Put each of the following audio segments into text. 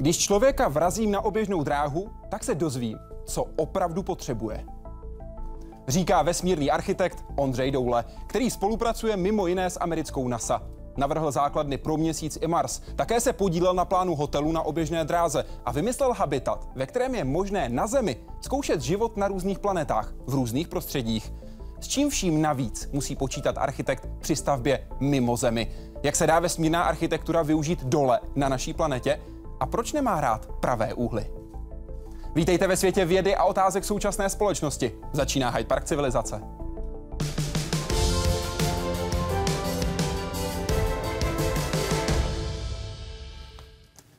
Když člověka vrazím na oběžnou dráhu, tak se dozvím, co opravdu potřebuje. Říká vesmírný architekt Ondřej Doule, který spolupracuje mimo jiné s americkou NASA. Navrhl základny pro Měsíc i Mars, také se podílel na plánu hotelu na oběžné dráze a vymyslel habitat, ve kterém je možné na Zemi zkoušet život na různých planetách, v různých prostředích. S čím vším navíc musí počítat architekt při stavbě mimo Zemi? Jak se dá vesmírná architektura využít dole na naší planetě? A proč nemá rád pravé úhly? Vítejte ve světě vědy a otázek současné společnosti. Začíná Hyde Park Civilizace.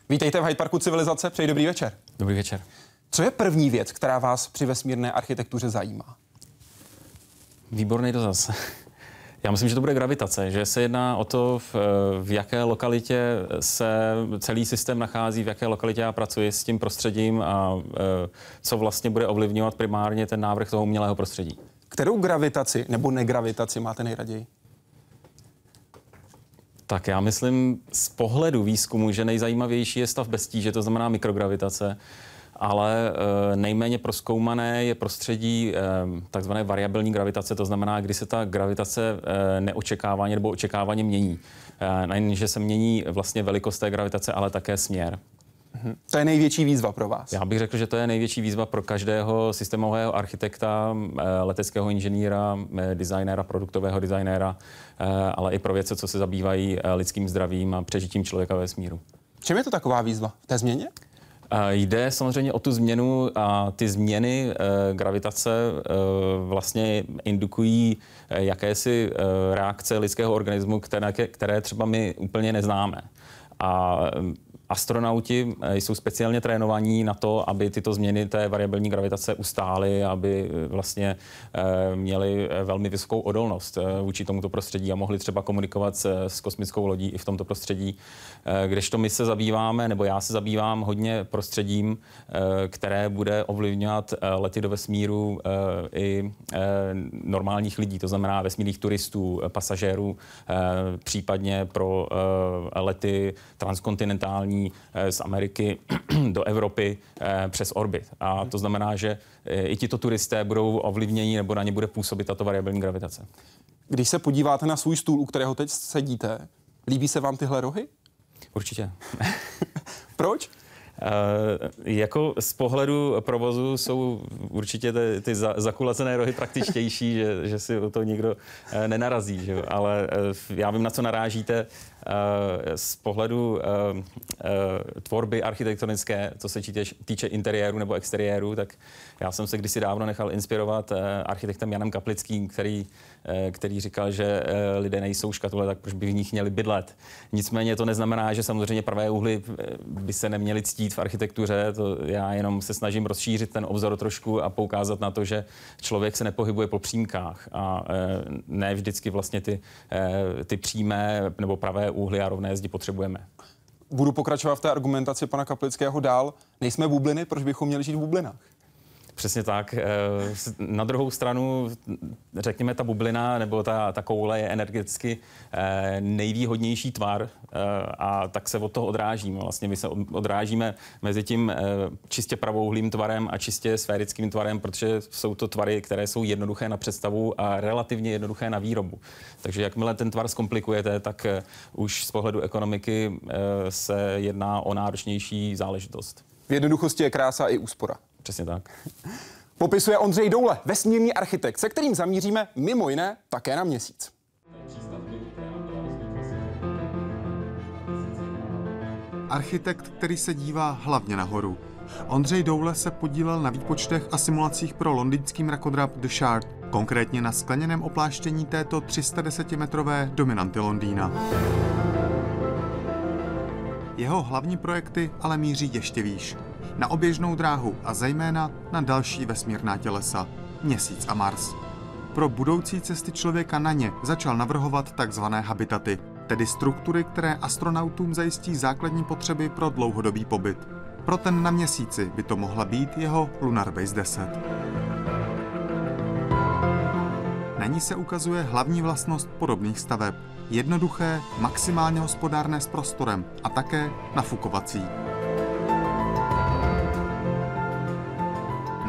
Vítejte v Hyde Parku Civilizace, přeji dobrý večer. Dobrý večer. Co je první věc, která vás při vesmírné architektuře zajímá? Výborný dotaz. Já myslím, že to bude gravitace, že se jedná o to, v jaké lokalitě se celý systém nachází, v jaké lokalitě já pracuji s tím prostředím a co vlastně bude ovlivňovat primárně ten návrh toho umělého prostředí. Kterou gravitaci nebo negravitaci máte nejraději? Tak já myslím z pohledu výzkumu, že nejzajímavější je stav bez tíže, to znamená mikrogravitace, ale nejméně prozkoumané je prostředí takzvané variabilní gravitace, to znamená, kdy se ta gravitace neočekávaně nebo očekávaně mění. Nejen, že se mění vlastně velikost té gravitace, ale také směr. To je největší výzva pro vás? Já bych řekl, že to je největší výzva pro každého systémového architekta, leteckého inženýra, designéra, produktového designéra, ale i pro vědce, co se zabývají lidským zdravím a přežitím člověka ve vesmíru. Čím je to taková výzva? V té změně? Jde samozřejmě o tu změnu a ty změny gravitace vlastně indukují jakési reakce lidského organismu, které třeba my úplně neznáme. A astronauti jsou speciálně trénovaní na to, aby tyto změny té variabilní gravitace ustály, aby vlastně měli velmi vysokou odolnost vůči tomuto prostředí a mohli třeba komunikovat s kosmickou lodí i v tomto prostředí. Kdežto my se zabýváme, nebo já se zabývám hodně prostředím, které bude ovlivňovat lety do vesmíru i normálních lidí, to znamená vesmírných turistů, pasažérů, případně pro lety transkontinentální, z Ameriky do Evropy přes orbit. A to znamená, že i tito turisté budou ovlivněni nebo na ně bude působit tato variabilní gravitace. Když se podíváte na svůj stůl, u kterého teď sedíte, líbí se vám tyhle rohy? Určitě. Proč? Jako z pohledu provozu jsou určitě ty zakulacené rohy praktičtější, že si o to nikdo nenarazí, že? Ale já vím, na co narážíte z pohledu tvorby architektonické, co se týče interiéru nebo exteriéru, tak já jsem se kdysi dávno nechal inspirovat architektem Janem Kaplickým, který říkal, že lidé nejsou škatule, tak proč by v nich měli bydlet. Nicméně to neznamená, že samozřejmě pravé úhly by se neměly ctít v architektuře. To já jenom se snažím rozšířit ten obzor trošku a poukázat na to, že člověk se nepohybuje po přímkách a ne vždycky vlastně ty přímé nebo pravé úhly a rovné zdi potřebujeme. Budu pokračovat v té argumentaci pana Kaplického dál. Nejsme bubliny, proč bychom měli žít v bublinách? Přesně tak. Na druhou stranu, řekněme, ta bublina nebo ta koule je energeticky nejvýhodnější tvar a tak se od toho odrážíme. Vlastně my se odrážíme mezi tím čistě pravouhlým tvarem a čistě sférickým tvarem, protože jsou to tvary, které jsou jednoduché na představu a relativně jednoduché na výrobu. Takže jakmile ten tvar zkomplikujete, tak už z pohledu ekonomiky se jedná o náročnější záležitost. V jednoduchosti je krása i úspora. Přesně tak. Popisuje Ondřej Doule, vesmírný architekt, se kterým zamíříme mimo jiné také na Měsíc. Architekt, který se dívá hlavně nahoru. Ondřej Doule se podílel na výpočtech a simulacích pro londýnský mrakodrap The Shard, konkrétně na skleněném opláštění této 310-metrové dominanty Londýna. Jeho hlavní projekty ale míří ještě výš. Na oběžnou dráhu a zejména na další vesmírná tělesa, Měsíc a Mars. Pro budoucí cesty člověka na ně začal navrhovat takzvané habitaty, tedy struktury, které astronautům zajistí základní potřeby pro dlouhodobý pobyt. Pro ten na Měsíci by to mohla být jeho Lunar Base 10. Na ní se ukazuje hlavní vlastnost podobných staveb. Jednoduché, maximálně hospodárné s prostorem a také nafukovací.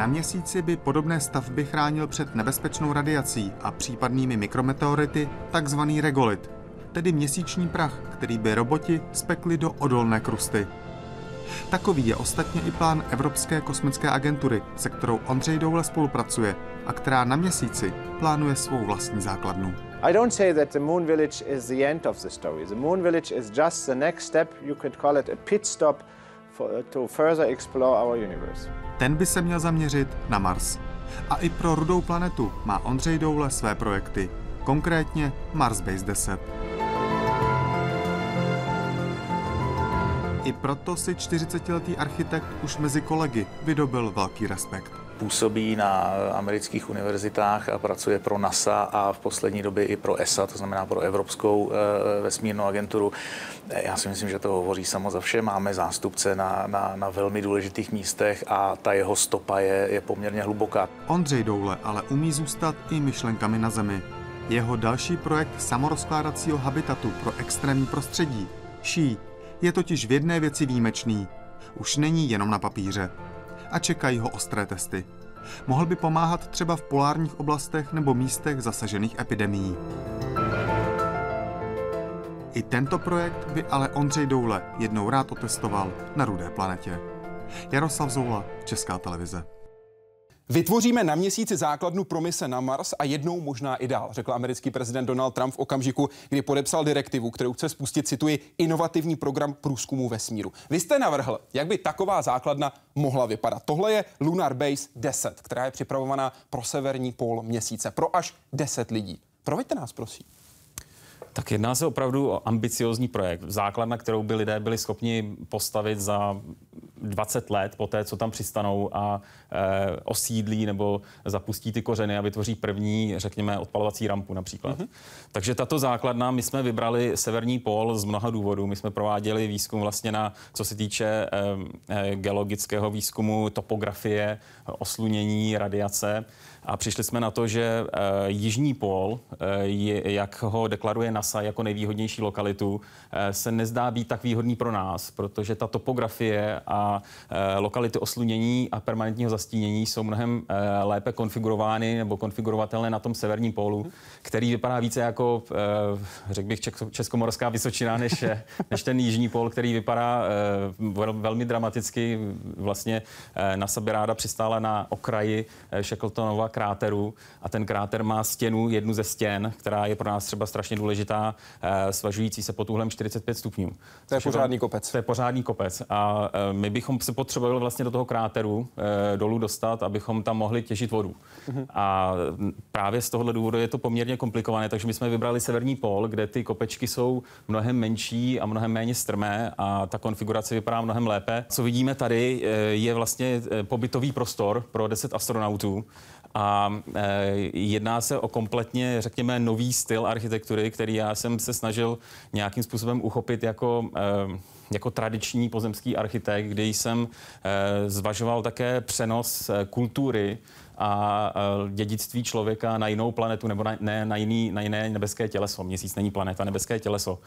Na Měsíci by podobné stavby chránil před nebezpečnou radiací a případnými mikrometeority takzvaný regolit, tedy měsíční prach, který by roboti spekli do odolné krusty. Takový je ostatně i plán Evropské kosmické agentury, se kterou Ondřej Doule spolupracuje a která na Měsíci plánuje svou vlastní základnu. I don't say that the Moon Village is the end of the story. The Moon Village is just the next step, you could call it a pit stop to further explore our universe. Ten by se měl zaměřit na Mars. A i pro rudou planetu má Ondřej Doule své projekty, konkrétně Mars Base 10. I proto si 40-letý architekt už mezi kolegy vydobyl velký respekt. Působí na amerických univerzitách a pracuje pro NASA a v poslední době i pro ESA, to znamená pro Evropskou vesmírnou agenturu. Já si myslím, že to hovoří samo za vše. Máme zástupce na velmi důležitých místech a ta jeho stopa je poměrně hluboká. Ondřej Doule ale umí zůstat i myšlenkami na Zemi. Jeho další projekt samorozkládacího habitatu pro extrémní prostředí, Ší, je totiž v jedné věci výjimečný. Už není jenom na papíře. A čekají ho ostré testy. Mohl by pomáhat třeba v polárních oblastech nebo místech zasažených epidemií. I tento projekt by ale Ondřej Doule jednou rád otestoval na rudé planetě. Jaroslav Zoula, Česká televize. Vytvoříme na Měsíci základnu pro mise na Mars a jednou možná i dál, řekl americký prezident Donald Trump v okamžiku, kdy podepsal direktivu, kterou chce spustit, cituji, inovativní program průzkumu vesmíru. Vy jste navrhl, jak by taková základna mohla vypadat. Tohle je Lunar Base 10, která je připravovaná pro severní pól Měsíce, pro až 10 lidí. Proveďte nás, prosím. Tak jedná se opravdu o ambiciózní projekt. Základna, kterou by lidé byli schopni postavit za 20 let poté, co tam přistanou a osídlí nebo zapustí ty kořeny a vytvoří první, řekněme, odpalovací rampu například. Takže tato základna, my jsme vybrali severní pól z mnoha důvodů. My jsme prováděli výzkum vlastně na, co se týče geologického výzkumu, topografie, oslunění, radiace. A přišli jsme na to, že jižní pól, jak ho deklaruje NASA jako nejvýhodnější lokalitu, se nezdá být tak výhodný pro nás, protože ta topografie a lokality oslunění a permanentního zastínění jsou mnohem lépe konfigurovány nebo konfigurovatelné na tom severním pólu, který vypadá více jako, řekl bych, Českomorská Vysočina, než ten jižní pól, který vypadá velmi dramaticky. Vlastně NASA by ráda přistála na okraji Shackletonova kráteru a ten kráter má stěnu, jednu ze stěn, která je pro nás třeba strašně důležitá, svažující se pod úhlem 45 stupňů. To je pořádný kopec. To je pořádný kopec a my bychom se potřebovali vlastně do toho kráteru dolů dostat, abychom tam mohli těžit vodu. A právě z tohohle důvodu je to poměrně komplikované, takže my jsme vybrali severní pól, kde ty kopečky jsou mnohem menší a mnohem méně strmé a ta konfigurace vypadá mnohem lépe. Co vidíme tady je vlastně pobytový prostor pro 10 astronautů. A jedná se o kompletně, řekněme, nový styl architektury, který já jsem se snažil nějakým způsobem uchopit jako tradiční pozemský architekt, kde jsem zvažoval také přenos kultury a dědictví člověka na jinou planetu nebo na jiné nebeské těleso. Měsíc není planeta, nebeské těleso.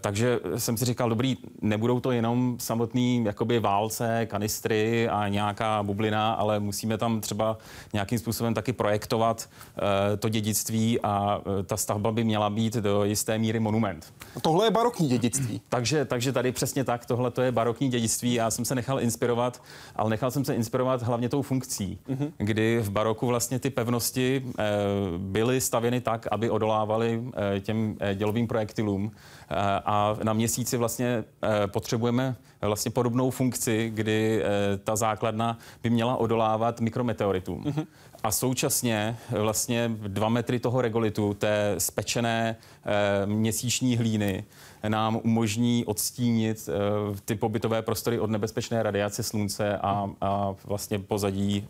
Takže jsem si říkal, dobrý, nebudou to jenom samotný jakoby válce, kanistry a nějaká bublina, ale musíme tam třeba nějakým způsobem taky projektovat to dědictví a ta stavba by měla být do jisté míry monument. Tohle je barokní dědictví. Takže tady přesně tak, tohle to je barokní dědictví. Já jsem se nechal inspirovat, ale nechal jsem se inspirovat hlavně tou funkcí, kdy v baroku vlastně ty pevnosti byly stavěny tak, aby odolávaly těm dělovým projektilům. A na Měsíci vlastně potřebujeme vlastně podobnou funkci, kdy ta základna by měla odolávat mikrometeoritům. A současně vlastně 2 metry toho regolitu, té spečené měsíční hlíny, nám umožní odstínit ty pobytové prostory od nebezpečné radiace slunce a vlastně pozadí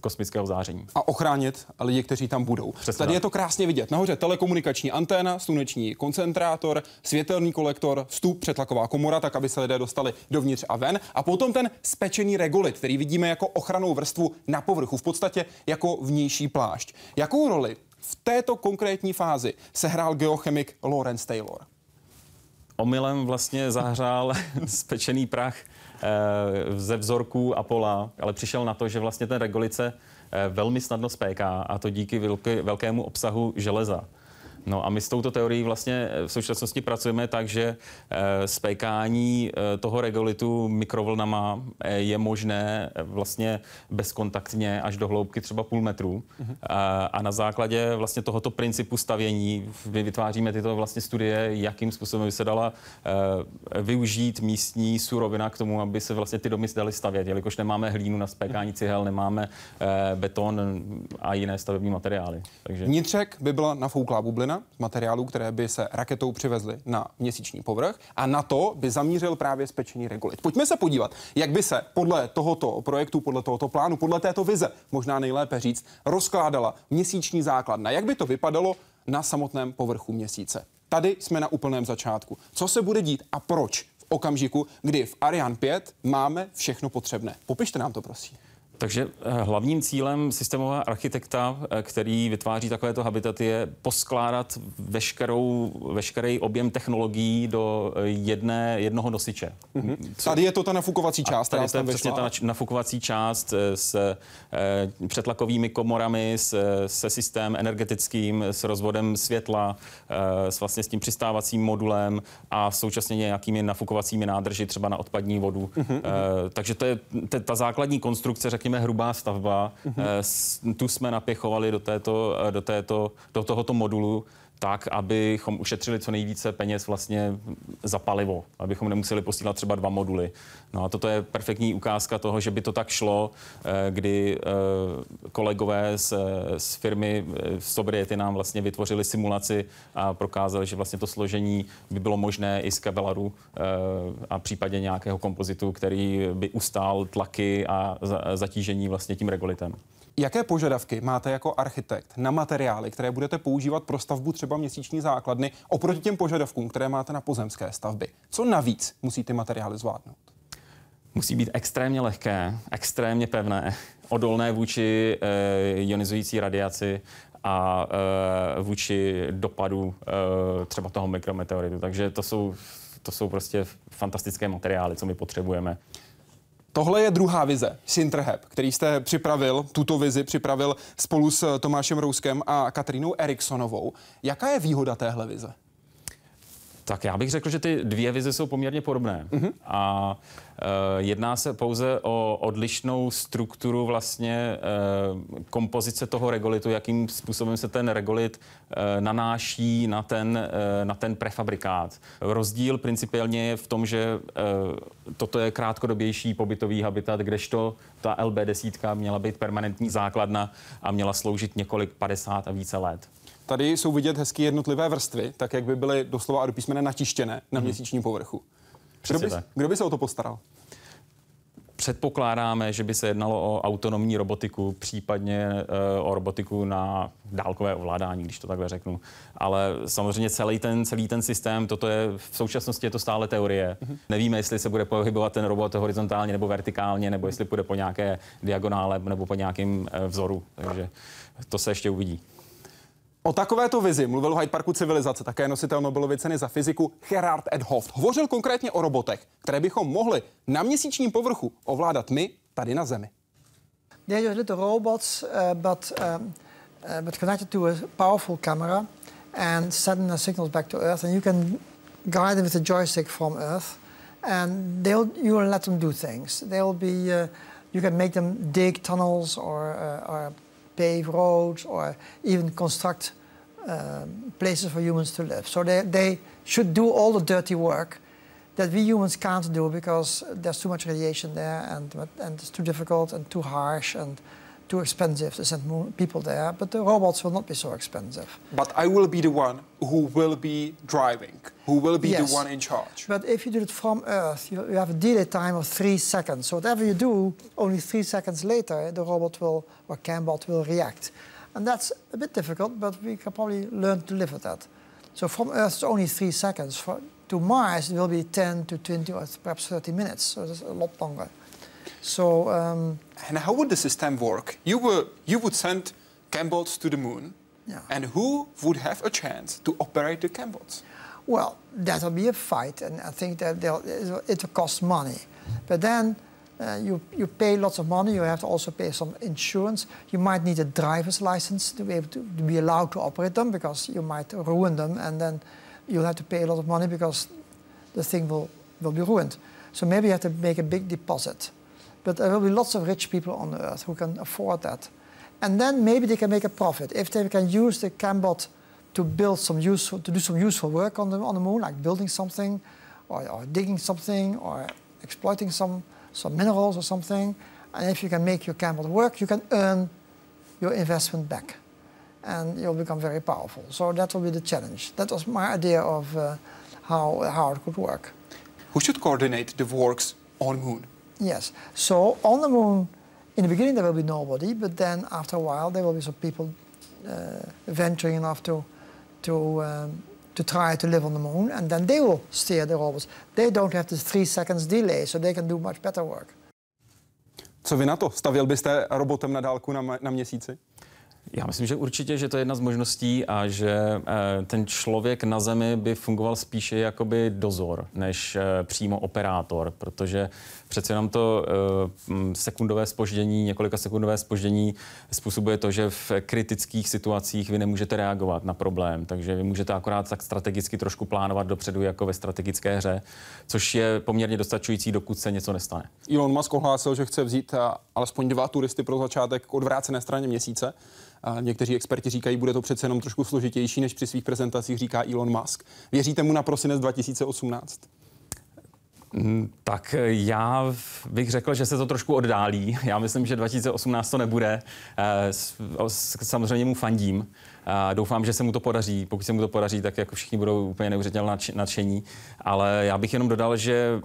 kosmického záření. A ochránit lidi, kteří tam budou. Přesná. Tady je to krásně vidět. Nahoře telekomunikační anténa, sluneční koncentrátor, světelný kolektor, vstup, přetlaková komora, tak aby se lidé dostali dovnitř a ven. A potom ten spečený regolit, který vidíme jako ochrannou vrstvu na povrchu, v podstatě jako vnější plášť. Jakou roli v této konkrétní fázi sehrál geochemik Lawrence Taylor? Omylem vlastně zahřál spečený prach ze vzorků Apolla, ale přišel na to, že vlastně ten regolice velmi snadno spéká, a to díky velkému obsahu železa. No a my s touto teorií vlastně v současnosti pracujeme tak, že spékání toho regolitu mikrovlnama je možné vlastně bezkontaktně až do hloubky třeba půl metru. A na základě vlastně tohoto principu stavění my vytváříme tyto vlastně studie, jakým způsobem by se dala využít místní surovina k tomu, aby se vlastně ty domy daly stavět, jelikož nemáme hlínu na spékání cihel, nemáme beton a jiné stavební materiály. Takže... Vnitřek by byla nafouklá bublina z materiálů, které by se raketou přivezly na měsíční povrch, a na to by zamířil právě spečený regolit. Pojďme se podívat, jak by se podle tohoto projektu, podle tohoto plánu, podle této vize, možná nejlépe říct, rozkládala měsíční základna. Jak by to vypadalo na samotném povrchu Měsíce? Tady jsme na úplném začátku. Co se bude dít a proč v okamžiku, kdy v Ariane 5 máme všechno potřebné? Popište nám to, prosím. Takže hlavním cílem systémového architekta, který vytváří takovéto habitaty, je poskládat veškerý objem technologií do jednoho nosiče. Tady je to ta nafukovací část. Tady je přesně ta nafukovací část s přetlakovými komorami, se systémem energetickým, s rozvodem světla, s tím přistávacím modulem a současně nějakými nafukovacími nádrži, třeba na odpadní vodu. Takže to je ta základní konstrukce, řekněme, hrubá stavba. Tu jsme napěchovali do tohoto modulu tak, abychom ušetřili co nejvíce peněz vlastně za palivo, abychom nemuseli posílat třeba 2 moduly. No a toto je perfektní ukázka toho, že by to tak šlo, kdy kolegové z firmy Sobriety nám vlastně vytvořili simulaci a prokázali, že vlastně to složení by bylo možné i z kabelaru a případně nějakého kompozitu, který by ustál tlaky a zatížení vlastně tím regolitem. Jaké požadavky máte jako architekt na materiály, které budete používat pro stavbu třeba měsíční základny, oproti těm požadavkům, které máte na pozemské stavby? Co navíc musí ty materiály zvládnout? Musí být extrémně lehké, extrémně pevné, odolné vůči ionizující radiaci a vůči dopadu třeba toho mikrometeoritu. Takže to jsou prostě fantastické materiály, co my potřebujeme. Tohle je druhá vize, SinterHab, který jste připravil, tuto vizi připravil spolu s Tomášem Rouskem a Katrinou Erikssonovou. Jaká je výhoda téhle vize? Tak já bych řekl, že ty dvě vize jsou poměrně podobné. A jedná se pouze o odlišnou strukturu vlastně kompozice toho regolitu, jakým způsobem se ten regolit nanáší na ten prefabrikát. Rozdíl principiálně je v tom, že toto je krátkodobější pobytový habitat, kdežto ta LB10 měla být permanentní základna a měla sloužit několik 50 a více let. Tady jsou vidět hezky jednotlivé vrstvy, tak jak by byly doslova a do písmene natištěné na měsíčním povrchu. Kdo by se o to postaral? Předpokládáme, že by se jednalo o autonomní robotiku, případně o robotiku na dálkové ovládání, když to takhle řeknu. Ale samozřejmě celý ten systém, toto je v současnosti je to stále teorie. Nevíme, jestli se bude pohybovat ten robot horizontálně nebo vertikálně, nebo jestli půjde po nějaké diagonále nebo po nějakém vzoru. Takže to se ještě uvidí. O takovéto vizi mluvil v Hyde Parku Civilizace také nositel Nobelovy ceny za fyziku Gerard 't Hooft. Hovořil konkrétně o robotech, které bychom mohli na měsíčním povrchu ovládat my tady na Zemi. These are little robots, but connected to a powerful camera and sending the signals back to Earth. And you can guide them with a joystick from Earth, and you will let them do things. They'll be you can make them dig tunnels or pave roads or even construct places for humans to live. So they should do all the dirty work that we humans can't do because there's too much radiation there and it's too difficult and too harsh and too expensive to send people there. But the robots will not be so expensive. But I will be the one who will be driving, who will be the one in charge. But if you do it from Earth, you have a delay time of 3 seconds. So whatever you do, only 3 seconds later, the robot will, or cambot will react. And that's a bit difficult, but we can probably learn to live with that. So from Earth, it's only 3 seconds. To Mars, it will be 10 to 20 or perhaps 30 minutes. So it's a lot longer. So, and how would the system work? You would send cambots to the moon, and who would have a chance to operate the cambots? well, that'll be a fight, and I think that it'll cost money. But then you pay lots of money. You have to also pay some insurance. You might need a driver's license to be able to be allowed to operate them, because you might ruin them, and then you'll have to pay a lot of money because the thing will be ruined. So maybe you have to make a big deposit. But there will be lots of rich people on Earth who can afford that. And then maybe they can make a profit. If they can use the CAMBOT to build some useful, to do some useful work on the moon, like building something, or digging something, or exploiting some minerals or something. And if you can make your CAMBOT work, you can earn your investment back. And you'll become very powerful. So that will be the challenge. That was my idea of how it could work. Who should coordinate the works on Moon? Yes. So on the Moon, in the beginning there will be nobody, but then after a while there will be some people venturing enough to try to live on the Moon, and then they will steer the robots. They don't have the 3 seconds delay, so they can do much better work. Co vy na to? Stavěl byste robotem na dálku na Měsíci? Já myslím, že určitě, že to je jedna z možností a že ten člověk na Zemi by fungoval spíše jakoby dozor, než přímo operátor, protože přece jenom to sekundové zpoždění, několikasekundové zpoždění způsobuje to, že v kritických situacích vy nemůžete reagovat na problém, takže vy můžete akorát tak strategicky trošku plánovat dopředu jako ve strategické hře, což je poměrně dostačující, dokud se něco nestane. Elon Musk ohlásil, že chce vzít alespoň 2 turisty pro začátek k odvrácené straně Měsíce. Někteří experti říkají, bude to přece jenom trošku složitější, než při svých prezentacích říká Elon Musk. Věříte mu na prosinec 2018? Tak já bych řekl, že se to trošku oddálí. Já myslím, že 2018 to nebude. Samozřejmě mu fandím. Doufám, že se mu to podaří. Pokud se mu to podaří, tak jako všichni budou úplně neuvěřitelně nadšení. Ale já bych jenom dodal, že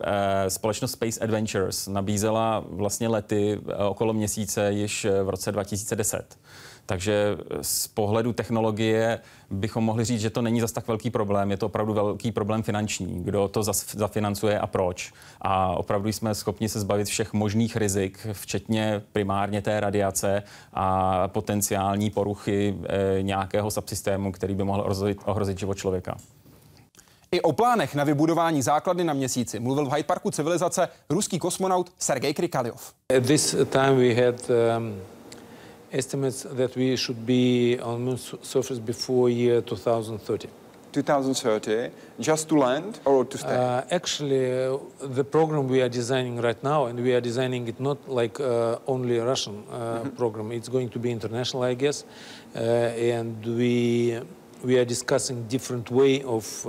společnost Space Adventures nabízela vlastně lety okolo Měsíce již v roce 2010. Takže z pohledu technologie bychom mohli říct, že to není zase tak velký problém. Je to opravdu velký problém finanční. Kdo to zafinancuje a proč. A opravdu jsme schopni se zbavit všech možných rizik, včetně primárně té radiace a potenciální poruchy nějakého subsystému, který by mohl ohrozit život člověka. I o plánech na vybudování základny na Měsíci mluvil v Hyde Parku Civilizace ruský kosmonaut Sergej Krikaliov. At this time we had estimates that we should be on moon surface before year 2030. 2030, just to land or to stay? Actually, the program we are designing right now, and we are designing it not like only a Russian program. It's going to be international, I guess. And we are discussing different way of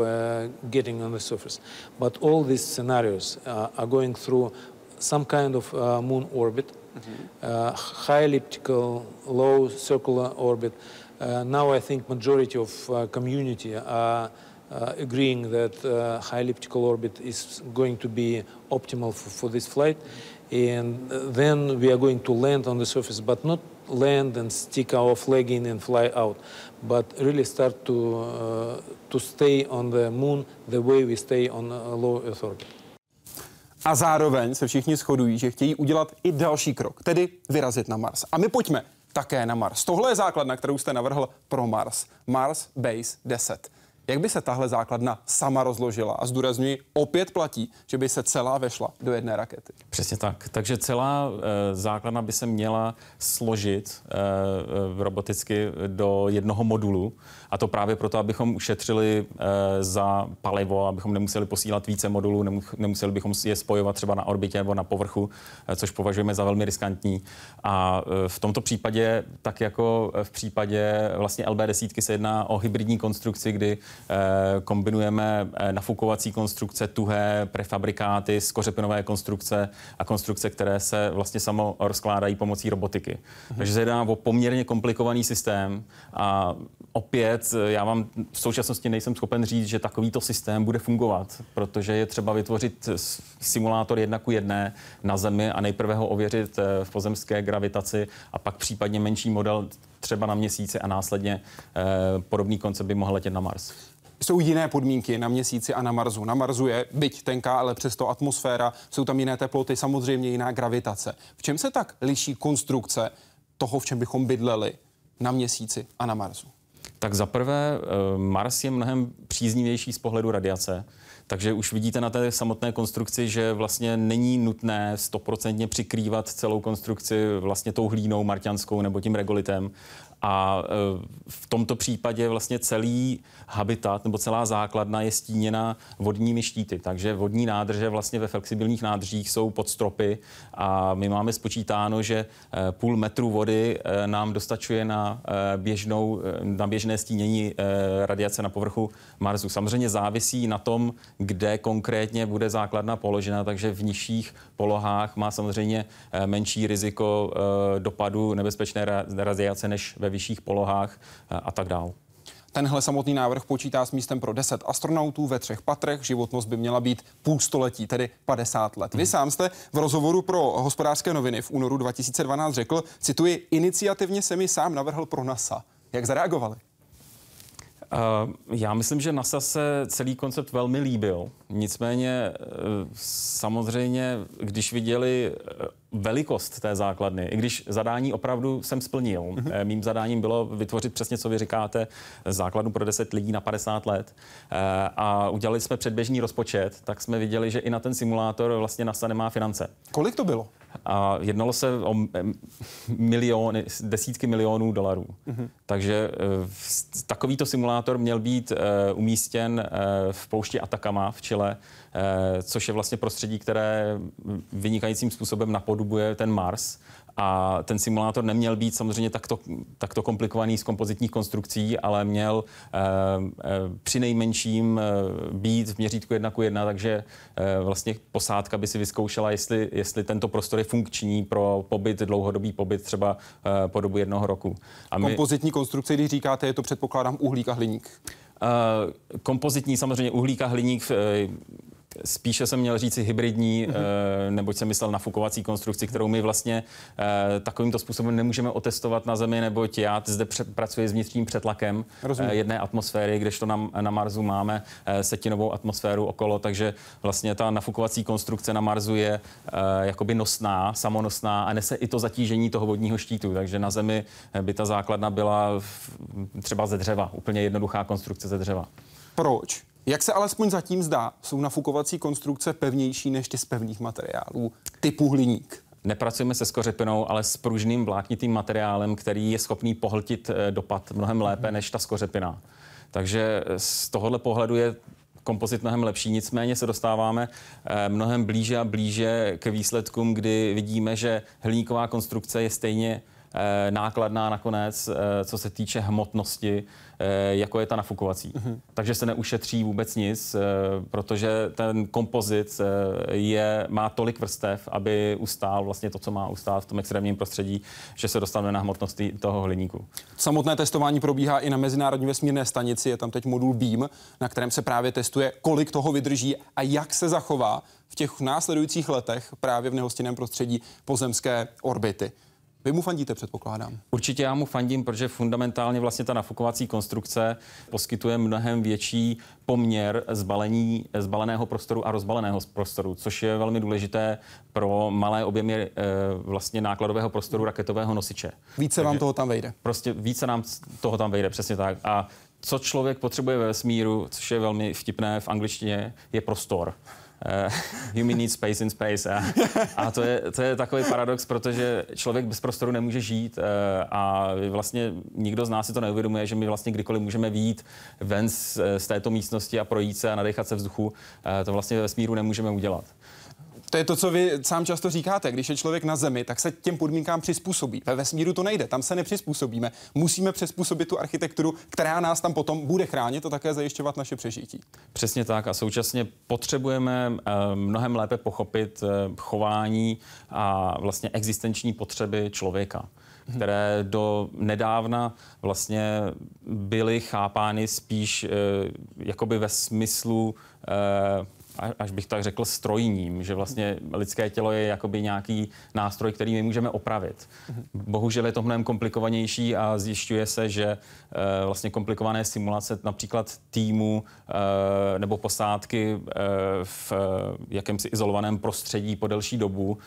getting on the surface. But all these scenarios are going through some kind of moon orbit, high elliptical, low circular orbit. Now I think majority of community are agreeing that high elliptical orbit is going to be optimal for this flight. And then we are going to land on the surface, but not land and stick our flag in and fly out, but really start to stay on the moon the way we stay on a low Earth orbit. A zároveň se všichni shodují, že chtějí udělat i další krok, tedy vyrazit na Mars. A my pojďme také na Mars. Tohle je základna, kterou jste navrhl pro Mars. Mars Base 10. Jak by se tahle základna sama rozložila? A zdůrazňuji, opět platí, že by se celá vešla do jedné rakety. Přesně tak. Takže celá základna by se měla složit roboticky do jednoho modulu. A to právě proto, abychom ušetřili za palivo, abychom nemuseli posílat více modulů, nemuseli bychom je spojovat třeba na orbitě nebo na povrchu, což považujeme za velmi riskantní. A v tomto případě, tak jako v případě vlastně LB10, se jedná o hybridní konstrukci, kdy kombinujeme nafukovací konstrukce, tuhé prefabrikáty, skořepinové konstrukce a konstrukce, které se vlastně samo rozkládají pomocí robotiky. Takže se jedná o poměrně komplikovaný systém a opět já vám v současnosti nejsem schopen říct, že takovýto systém bude fungovat, protože je třeba vytvořit simulátor 1:1 na Zemi a nejprve ho ověřit v pozemské gravitaci a pak případně menší model třeba na Měsíci a následně podobný koncept by mohl letět na Mars. Jsou jiné podmínky na Měsíci a na Marsu. Na Marsu je byť tenká, ale přesto atmosféra, jsou tam jiné teploty, samozřejmě jiná gravitace. V čem se tak liší konstrukce toho, v čem bychom bydleli na Měsíci a na Marsu? Tak zaprvé Mars je mnohem příznivější z pohledu radiace, takže už vidíte na té samotné konstrukci, že vlastně není nutné 100% přikrývat celou konstrukci vlastně tou hlínou marťanskou nebo tím regolitem. A v tomto případě vlastně celý habitat nebo celá základna je stíněna vodními štíty. Takže vodní nádrže vlastně ve flexibilních nádržích jsou pod stropy a my máme spočítáno, že 0,5 metru vody nám dostačuje na běžné stínění radiace na povrchu Marsu. Samozřejmě závisí na tom, kde konkrétně bude základna položena, takže v nižších polohách má samozřejmě menší riziko dopadu nebezpečné radiace než ve vyšších polohách a tak dál. Tenhle samotný návrh počítá s místem pro 10 astronautů ve 3 patrech. Životnost by měla být půl století, tedy 50 let. Vy sám jste v rozhovoru pro Hospodářské noviny v únoru 2012 řekl, cituji, iniciativně se mi sám navrhl pro NASA. Jak zareagovali? Já myslím, že NASA se celý koncept velmi líbil. Nicméně samozřejmě, když viděli velikost té základny, i když zadání opravdu jsem splnil. Mým zadáním bylo vytvořit přesně, co vy říkáte, základnu pro 10 lidí na 50 let. A udělali jsme předběžný rozpočet, tak jsme viděli, že i na ten simulátor vlastně NASA nemá finance. Kolik to bylo? A jednalo se o miliony, desítky milionů dolarů. Takže takovýto simulátor měl být umístěn v poušti Atacama v Chile, což je vlastně prostředí, které vynikajícím způsobem napodobuje ten Mars. A ten simulátor neměl být samozřejmě takto komplikovaný z kompozitních konstrukcí, ale měl přinejmenším být v měřítku 1:1, takže vlastně posádka by si vyzkoušela, jestli tento prostor je funkční pro pobyt, dlouhodobý pobyt třeba po dobu 1 roku. A my... Kompozitní konstrukce, když říkáte, je to předpokládám uhlík a hliník. Kompozitní samozřejmě uhlík a hliník... Spíše jsem měl říci hybridní, neboť jsem myslel nafukovací konstrukci, kterou my vlastně takovýmto způsobem nemůžeme otestovat na Zemi, neboť já zde pracuji s vnitřním přetlakem jedné atmosféry, kdežto na Marsu máme setinovou atmosféru okolo, takže vlastně ta nafukovací konstrukce na Marsu je jakoby nosná, samonosná a nese i to zatížení toho vodního štítu, takže na Zemi by ta základna byla třeba ze dřeva, úplně jednoduchá konstrukce ze dřeva. Proč? Jak se alespoň zatím zdá, jsou nafukovací konstrukce pevnější než ty z pevných materiálů typu hliník? Nepracujeme se skořepinou, ale s pružným vláknitým materiálem, který je schopný pohltit dopad mnohem lépe než ta skořepina. Takže z tohohle pohledu je kompozit mnohem lepší, nicméně se dostáváme mnohem blíže a blíže k výsledkům, kdy vidíme, že hliníková konstrukce je stejně nákladná nakonec, co se týče hmotnosti, jako je ta nafukovací. Takže se neušetří vůbec nic, protože ten kompozit má tolik vrstev, aby ustál vlastně to, co má ustát v tom extrémním prostředí, že se dostane na hmotnost toho hliníku. Samotné testování probíhá i na Mezinárodní vesmírné stanici. Je tam teď modul BEAM, na kterém se právě testuje, kolik toho vydrží a jak se zachová v těch následujících letech právě v nehostinném prostředí pozemské orbity. Vy mu fandíte, předpokládám. Určitě já mu fandím, protože fundamentálně vlastně ta nafukovací konstrukce poskytuje mnohem větší poměr zbaleného prostoru a rozbaleného prostoru, což je velmi důležité pro malé objemy vlastně nákladového prostoru raketového nosiče. Více vám toho tam vejde. Prostě více nám toho tam vejde, přesně tak. A co člověk potřebuje ve vesmíru, což je velmi vtipné v angličtině, je prostor. Human needs space in space. A to je takový paradox, protože člověk bez prostoru nemůže žít a vlastně nikdo z nás si to neuvědomuje, že my vlastně kdykoliv můžeme vyjít ven z této místnosti a projít se a nadechat se vzduchu. To vlastně ve vesmíru nemůžeme udělat. To je to, co vy sám často říkáte. Když je člověk na Zemi, tak se těm podmínkám přizpůsobí. Ve vesmíru to nejde, tam se nepřizpůsobíme. Musíme přizpůsobit tu architekturu, která nás tam potom bude chránit a také zajišťovat naše přežití. Přesně tak a současně potřebujeme mnohem lépe pochopit chování a vlastně existenční potřeby člověka, které do nedávna vlastně byly chápány spíš jakoby ve smyslu až bych tak řekl, strojním, že vlastně lidské tělo je jakoby nějaký nástroj, který my můžeme opravit. Bohužel je to mnohem komplikovanější a zjišťuje se, že vlastně komplikované simulace například týmu nebo posádky v jakémsi izolovaném prostředí po delší dobu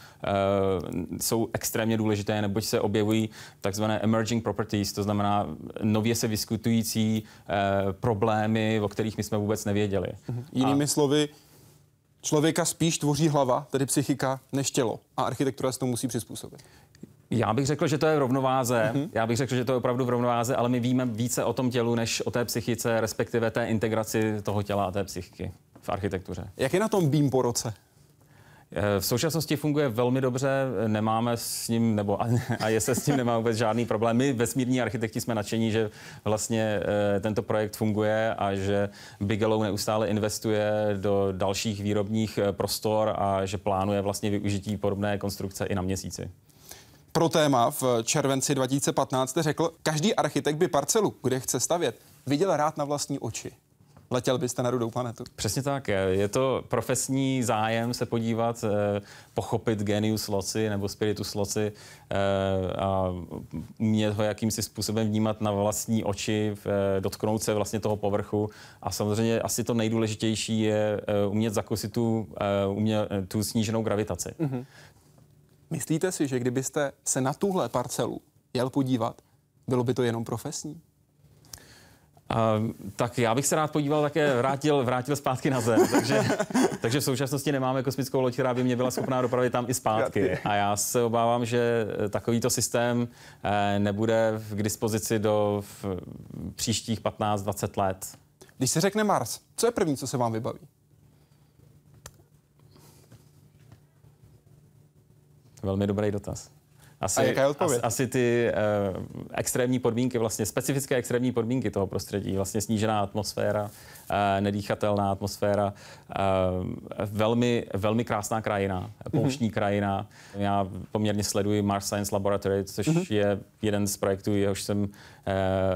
jsou extrémně důležité, neboť se objevují takzvané emerging properties, to znamená nově se vyskytující problémy, o kterých my jsme vůbec nevěděli. Jinými slovy, člověka spíš tvoří hlava, tedy psychika, než tělo. A architektura se tomu musí přizpůsobit. Já bych řekl, že to je v rovnováze. Já bych řekl, že to je opravdu v rovnováze, ale my víme více o tom tělu, než o té psychice, respektive té integraci toho těla a té psychiky v architektuře. Jak je na tom BEAM po roce? V současnosti funguje velmi dobře, nemáme s ním, nebo ESA s tím nemá vůbec žádný problém. My vesmírní architekti jsme nadšení, že vlastně tento projekt funguje a že Bigelow neustále investuje do dalších výrobních prostor a že plánuje vlastně využití podobné konstrukce i na Měsíci. Pro téma v červenci 2015 řekl, každý architekt by parcelu, kde chce stavět, viděl rád na vlastní oči. Letěl byste na rudou planetu? Přesně tak. Je to profesní zájem se podívat, pochopit genius loci nebo spiritus loci a umět ho jakýmsi způsobem vnímat na vlastní oči, dotknout se vlastně toho povrchu. A samozřejmě asi to nejdůležitější je umět zakusit tu sníženou gravitaci. Myslíte si, že kdybyste se na tuhle parcelu jel podívat, bylo by to jenom profesní? Tak já bych se rád podíval, také vrátil zpátky na Zem, takže v současnosti nemáme kosmickou loď, která by mě byla schopná dopravit tam i zpátky. A já se obávám, že takovýto systém nebude k dispozici do příštích 15-20 let. Když se řekne Mars, co je první, co se vám vybaví? Velmi dobrý dotaz. Asi ty extrémní podmínky, vlastně specifické extrémní podmínky toho prostředí, vlastně snížená atmosféra, nedýchatelná atmosféra, velmi krásná krajina, pouštní krajina. Já poměrně sleduji Mars Science Laboratory, což je jeden z projektů, jehož jsem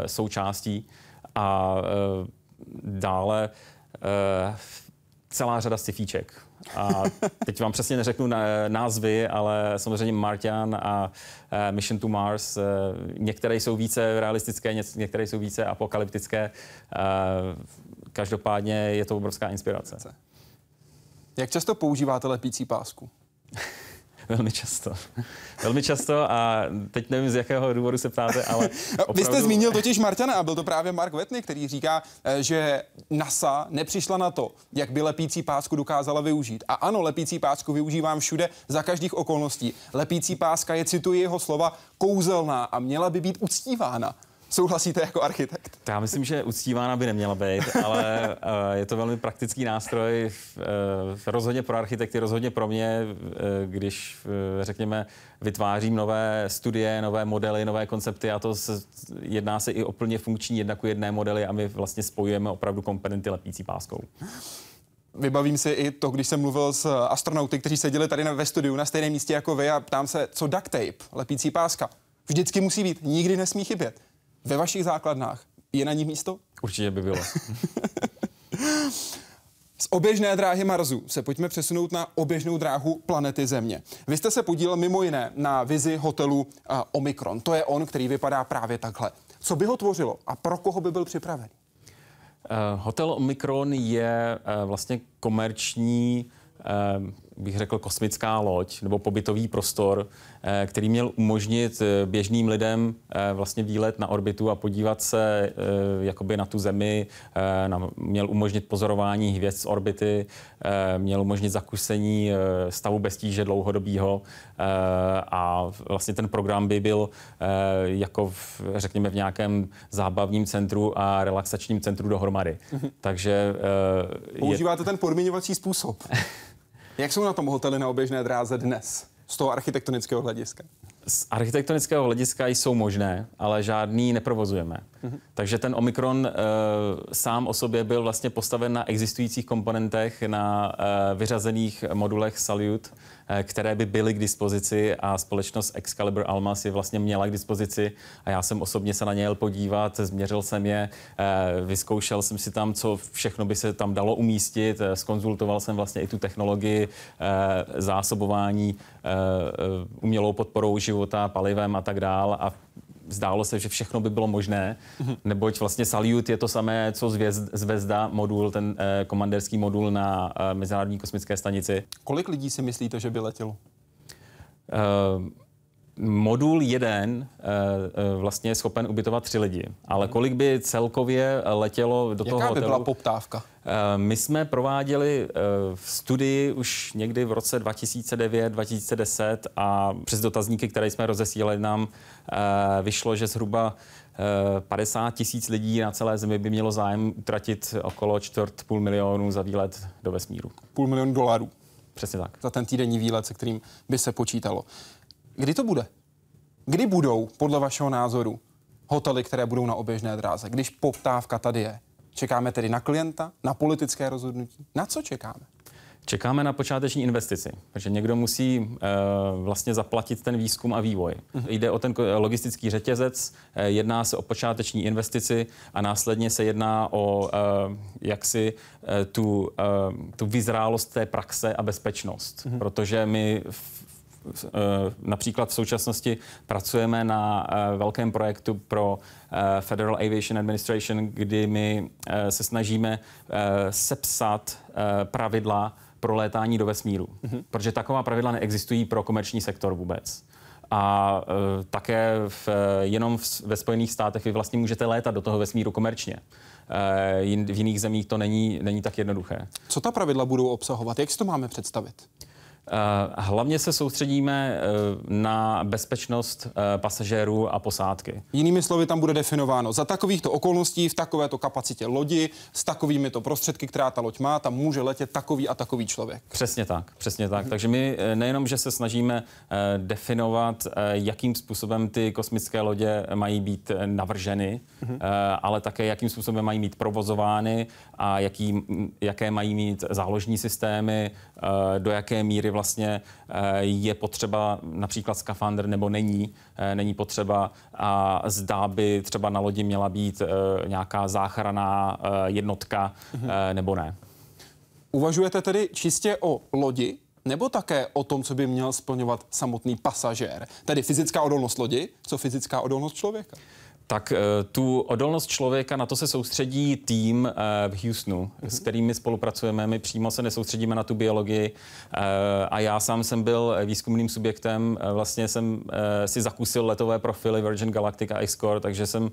součástí. A dále celá řada sci-fíček. A teď vám přesně neřeknu názvy, ale samozřejmě Martian a Mission to Mars. Některé jsou více realistické, některé jsou více apokalyptické. Každopádně je to obrovská inspirace. Jak často používáte lepící pásku? Velmi často. Velmi často a teď nevím, z jakého důvodu se ptáte, ale opravdu... Vy jste zmínil totiž Martiana a byl to právě Mark Watney, který říká, že NASA nepřišla na to, jak by lepící pásku dokázala využít. A ano, lepící pásku využívám všude za každých okolností. Lepící páska je, cituji jeho slova, kouzelná a měla by být uctívána. Souhlasíte jako architekt? Já myslím, že uctívána by neměla být, ale je to velmi praktický nástroj. Rozhodně pro architekty, rozhodně pro mě, když, řekněme, vytvářím nové studie, nové modely, nové koncepty a to jedná se i o plně funkční 1:1 modely a my vlastně spojujeme opravdu komponenty lepící páskou. Vybavím si i to, když jsem mluvil s astronauty, kteří seděli tady ve studiu na stejném místě jako vy a ptám se, co duct tape, lepící páska, vždycky musí být, nikdy nesmí chybět. Ve vašich základnách je na ní místo? Určitě by bylo. Z oběžné dráhy Marsu se pojďme přesunout na oběžnou dráhu planety Země. Vy jste se podílel mimo jiné na vizi hotelu Omikron. To je on, který vypadá právě takhle. Co by ho tvořilo a pro koho by byl připraven? Hotel Omikron je vlastně komerční, bych řekl, kosmická loď nebo pobytový prostor, který měl umožnit běžným lidem vlastně výlet na orbitu a podívat se jakoby na tu Zemi, měl umožnit pozorování hvězd z orbity, měl umožnit zakusení stavu bez tíže dlouhodobýho a vlastně ten program by byl jako řekněme v nějakém zábavním centru a relaxačním centru dohromady. Takže... Používáte ten podmiňovací způsob. Jak jsou na tom hotely na oběžné dráze dnes, z toho architektonického hlediska? Z architektonického hlediska jsou možné, ale žádný neprovozujeme. Takže ten Omikron sám o sobě byl vlastně postaven na existujících komponentech, na vyřazených modulech Saljut, které by byly k dispozici a společnost Excalibur Almas je vlastně měla k dispozici a já jsem osobně se na ně jel podívat, změřil jsem je, vyzkoušel jsem si tam, co všechno by se tam dalo umístit, zkonzultoval jsem vlastně i tu technologii zásobování umělou podporou života, palivem a tak dál a zdálo se, že všechno by bylo možné, neboť vlastně Saljut je to samé, co Zvezda modul, ten komandérský modul na Mezinárodní kosmické stanici. Kolik lidí si myslíte, že by letělo? Modul jeden vlastně je schopen ubytovat 3 lidi, ale kolik by celkově letělo do toho hotelu? Jaká by byla poptávka? My jsme prováděli studii už někdy v roce 2009-2010 a přes dotazníky, které jsme rozesílali, nám vyšlo, že zhruba 50 000 lidí na celé zemi by mělo zájem utratit okolo 250 000 za výlet do vesmíru. $500,000? Přesně tak. Za ten týdenní výlet, se kterým by se počítalo. Kdy to bude? Kdy budou, podle vašeho názoru, hotely, které budou na oběžné dráze, když poptávka tady je? Čekáme tedy na klienta, na politické rozhodnutí? Na co čekáme? Čekáme na počáteční investici, protože někdo musí vlastně zaplatit ten výzkum a vývoj. Jde o ten logistický řetězec, jedná se o počáteční investici a následně se jedná o tu vyzrálost té praxe a bezpečnost, protože my například v současnosti pracujeme na velkém projektu pro Federal Aviation Administration, kdy my se snažíme sepsat pravidla pro létání do vesmíru. Protože taková pravidla neexistují pro komerční sektor vůbec. A také jenom ve Spojených státech vy vlastně můžete létat do toho vesmíru komerčně. V jiných zemích to není tak jednoduché. Co ta pravidla budou obsahovat? Jak si to máme představit? Hlavně se soustředíme na bezpečnost pasažérů a posádky. Jinými slovy, tam bude definováno, za takovýchto okolností, v takovéto kapacitě lodi, s takovými to prostředky, která ta loď má, tam může letět takový a takový člověk. Přesně tak, přesně tak. Takže my nejenom, že se snažíme definovat, jakým způsobem ty kosmické lodě mají být navrženy, ale také jakým způsobem mají být provozovány a jaké mají mít záložní systémy, do jaké míry vlastně je potřeba například skafandr nebo není potřeba a zdá by třeba na lodi měla být nějaká záchranná jednotka nebo ne. Uvažujete tedy čistě o lodi nebo také o tom, co by měl splňovat samotný pasažér? Tedy fyzická odolnost lodi, co fyzická odolnost člověka? Tak tu odolnost člověka, na to se soustředí tým v Houstonu, s kterými spolupracujeme. My přímo se nesoustředíme na tu biologii a já sám jsem byl výzkumným subjektem. Vlastně jsem si zakusil letové profily Virgin Galactic a X-Core, takže jsem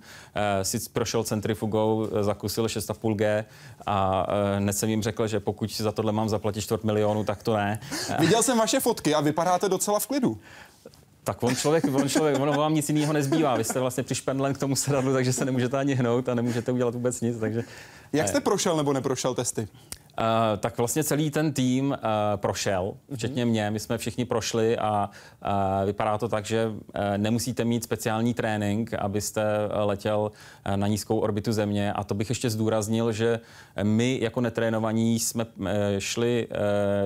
si prošel centrifugou, zakusil 6,5G a hned jsem jim řekl, že pokud si za tohle mám zaplatit 250 000, tak to ne. Viděl jsem vaše fotky a vypadáte docela v klidu. Tak ono vám nic jiného nezbývá. Vy jste vlastně přišpendlen k tomu sedadlu, takže se nemůžete ani hnout a nemůžete udělat vůbec nic. Takže... Jak jste prošel nebo neprošel testy? Tak vlastně celý ten tým prošel, včetně mě. My jsme všichni prošli a vypadá to tak, že nemusíte mít speciální trénink, abyste letěl na nízkou orbitu Země. A to bych ještě zdůraznil, že my jako netrénovaní jsme šli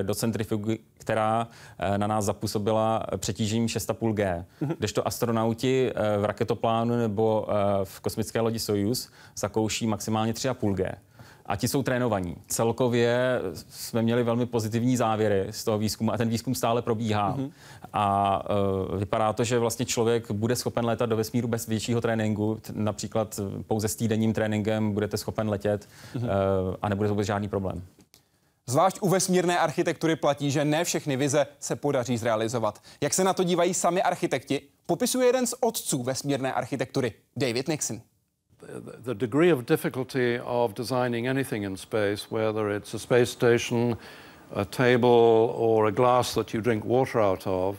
do centrifugy, která na nás zapůsobila přetížením 6,5G. Kdežto astronauti v raketoplánu nebo v kosmické lodi Sojuz zakouší maximálně 3,5G. A ti jsou trénovaní. Celkově jsme měli velmi pozitivní závěry z toho výzkumu a ten výzkum stále probíhá. A vypadá to, že vlastně člověk bude schopen létat do vesmíru bez většího tréninku. Například pouze s týdenním tréninkem budete schopen letět a nebude to vůbec žádný problém. Zvlášť u vesmírné architektury platí, že ne všechny vize se podaří zrealizovat. Jak se na to dívají sami architekti, popisuje jeden z otců vesmírné architektury, David Nixon. The degree of difficulty of designing anything in space, whether it's a space station, a table, or a glass that you drink water out of,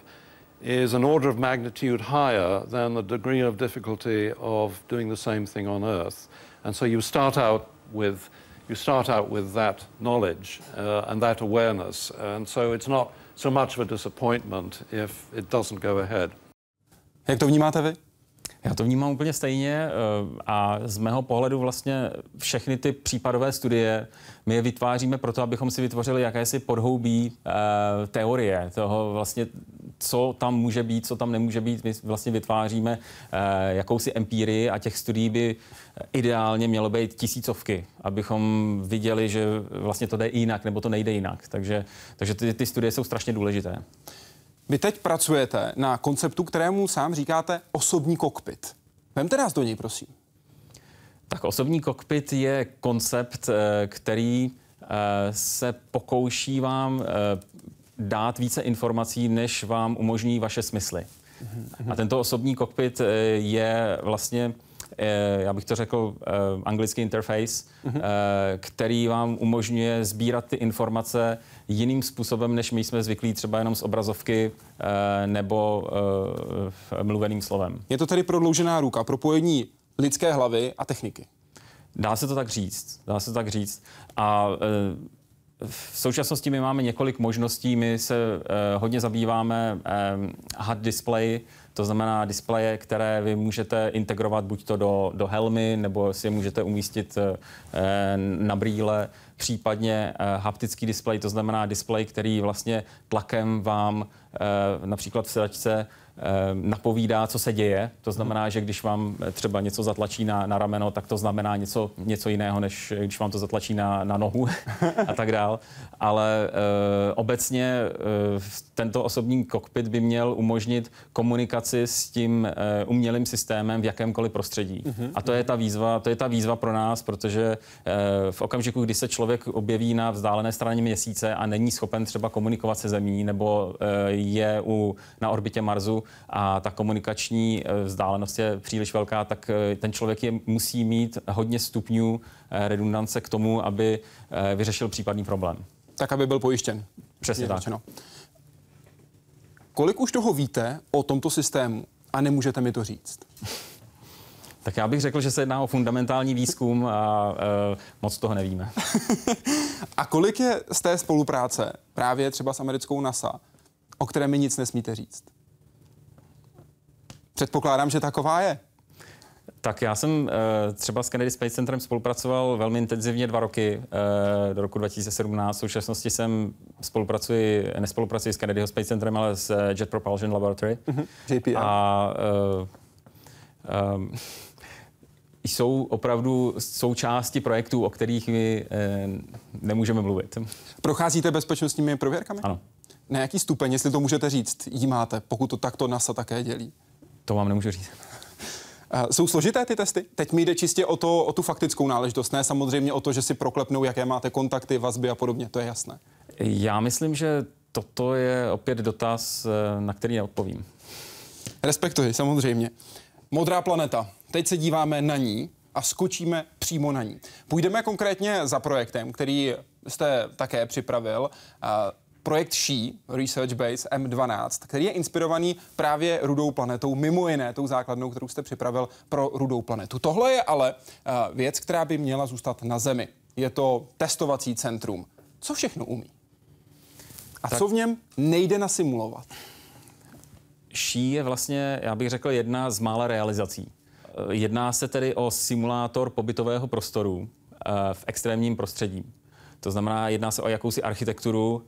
is an order of magnitude higher than the degree of difficulty of doing the same thing on Earth. And so you start out with that knowledge and that awareness. And so it's not so much of a disappointment if it doesn't go ahead. Jak to vnímáte vy? Já to vnímám úplně stejně a z mého pohledu vlastně všechny ty případové studie my je vytváříme proto, abychom si vytvořili jakési podhoubí teorie toho vlastně, co tam může být, co tam nemůže být. My vlastně vytváříme jakousi empirii a těch studií by ideálně mělo být tisícovky, abychom viděli, že vlastně to jde jinak nebo to nejde jinak. Takže ty studie jsou strašně důležité. Vy teď pracujete na konceptu, kterému sám říkáte osobní kokpit. Vemte nás do něj, prosím. Tak osobní kokpit je koncept, který se pokouší vám dát více informací, než vám umožní vaše smysly. A tento osobní kokpit je vlastně, já bych to řekl, anglický interface, který vám umožňuje sbírat ty informace jiným způsobem, než my jsme zvyklí třeba jenom z obrazovky nebo mluveným slovem. Je to tedy prodloužená ruka, propojení lidské hlavy a techniky? Dá se to tak říct, dá se to tak říct. A v současnosti my máme několik možností. My se hodně zabýváme HUD displeji, to znamená displeje, které vy můžete integrovat buď to do helmy, nebo si je můžete umístit na brýle, případně haptický displej, to znamená displej, který vlastně tlakem vám například v sedačce napovídá, co se děje. To znamená, že když vám třeba něco zatlačí na rameno, tak to znamená něco jiného, než když vám to zatlačí na nohu a tak dál. Ale obecně tento osobní kokpit by měl umožnit komunikaci s tím umělým systémem v jakémkoliv prostředí. A to je ta výzva pro nás, protože v okamžiku, kdy se člověk objeví na vzdálené straně Měsíce a není schopen třeba komunikovat se Zemí, nebo je na orbitě Marsu, a ta komunikační vzdálenost je příliš velká, tak ten člověk musí mít hodně stupňů redundance k tomu, aby vyřešil případný problém. Tak, aby byl pojištěn. Přesně tak. Řečeno. Kolik už toho víte o tomto systému a nemůžete mi to říct? Tak já bych řekl, že se jedná o fundamentální výzkum a moc toho nevíme. A kolik je z té spolupráce právě třeba s americkou NASA, o které mi nic nesmíte říct? Předpokládám, že taková je. Tak já jsem třeba s Kennedy Space Centrem spolupracoval velmi intenzivně 2 roky, do roku 2017. V současnosti nespolupracuji s Kennedyho Space Centrem, ale s Jet Propulsion Laboratory. JPL. A jsou opravdu součásti projektů, o kterých my nemůžeme mluvit. Procházíte bezpečnostními prověrkami? Ano. Na jaký stupeň, jestli to můžete říct, jí máte, pokud to takto NASA také dělí? To vám nemůžu říct. Jsou složité ty testy? Teď mi jde čistě o tu faktickou náležitost, ne samozřejmě o to, že si proklepnou, jaké máte kontakty, vazby a podobně, to je jasné. Já myslím, že toto je opět dotaz, na který neodpovím. Respektuji, samozřejmě. Modrá planeta. Teď se díváme na ní a skočíme přímo na ní. Půjdeme konkrétně za projektem, který jste také připravil, projekt SHE, Research Base M12, který je inspirovaný právě rudou planetou, mimo jiné tou základnou, kterou jste připravil pro rudou planetu. Tohle je ale věc, která by měla zůstat na Zemi. Je to testovací centrum. Co všechno umí? A tak co v něm nejde nasimulovat? SHE je vlastně, já bych řekl, jedna z mála realizací. Jedná se tedy o simulátor pobytového prostoru v extrémním prostředí. To znamená, jedná se o jakousi architekturu,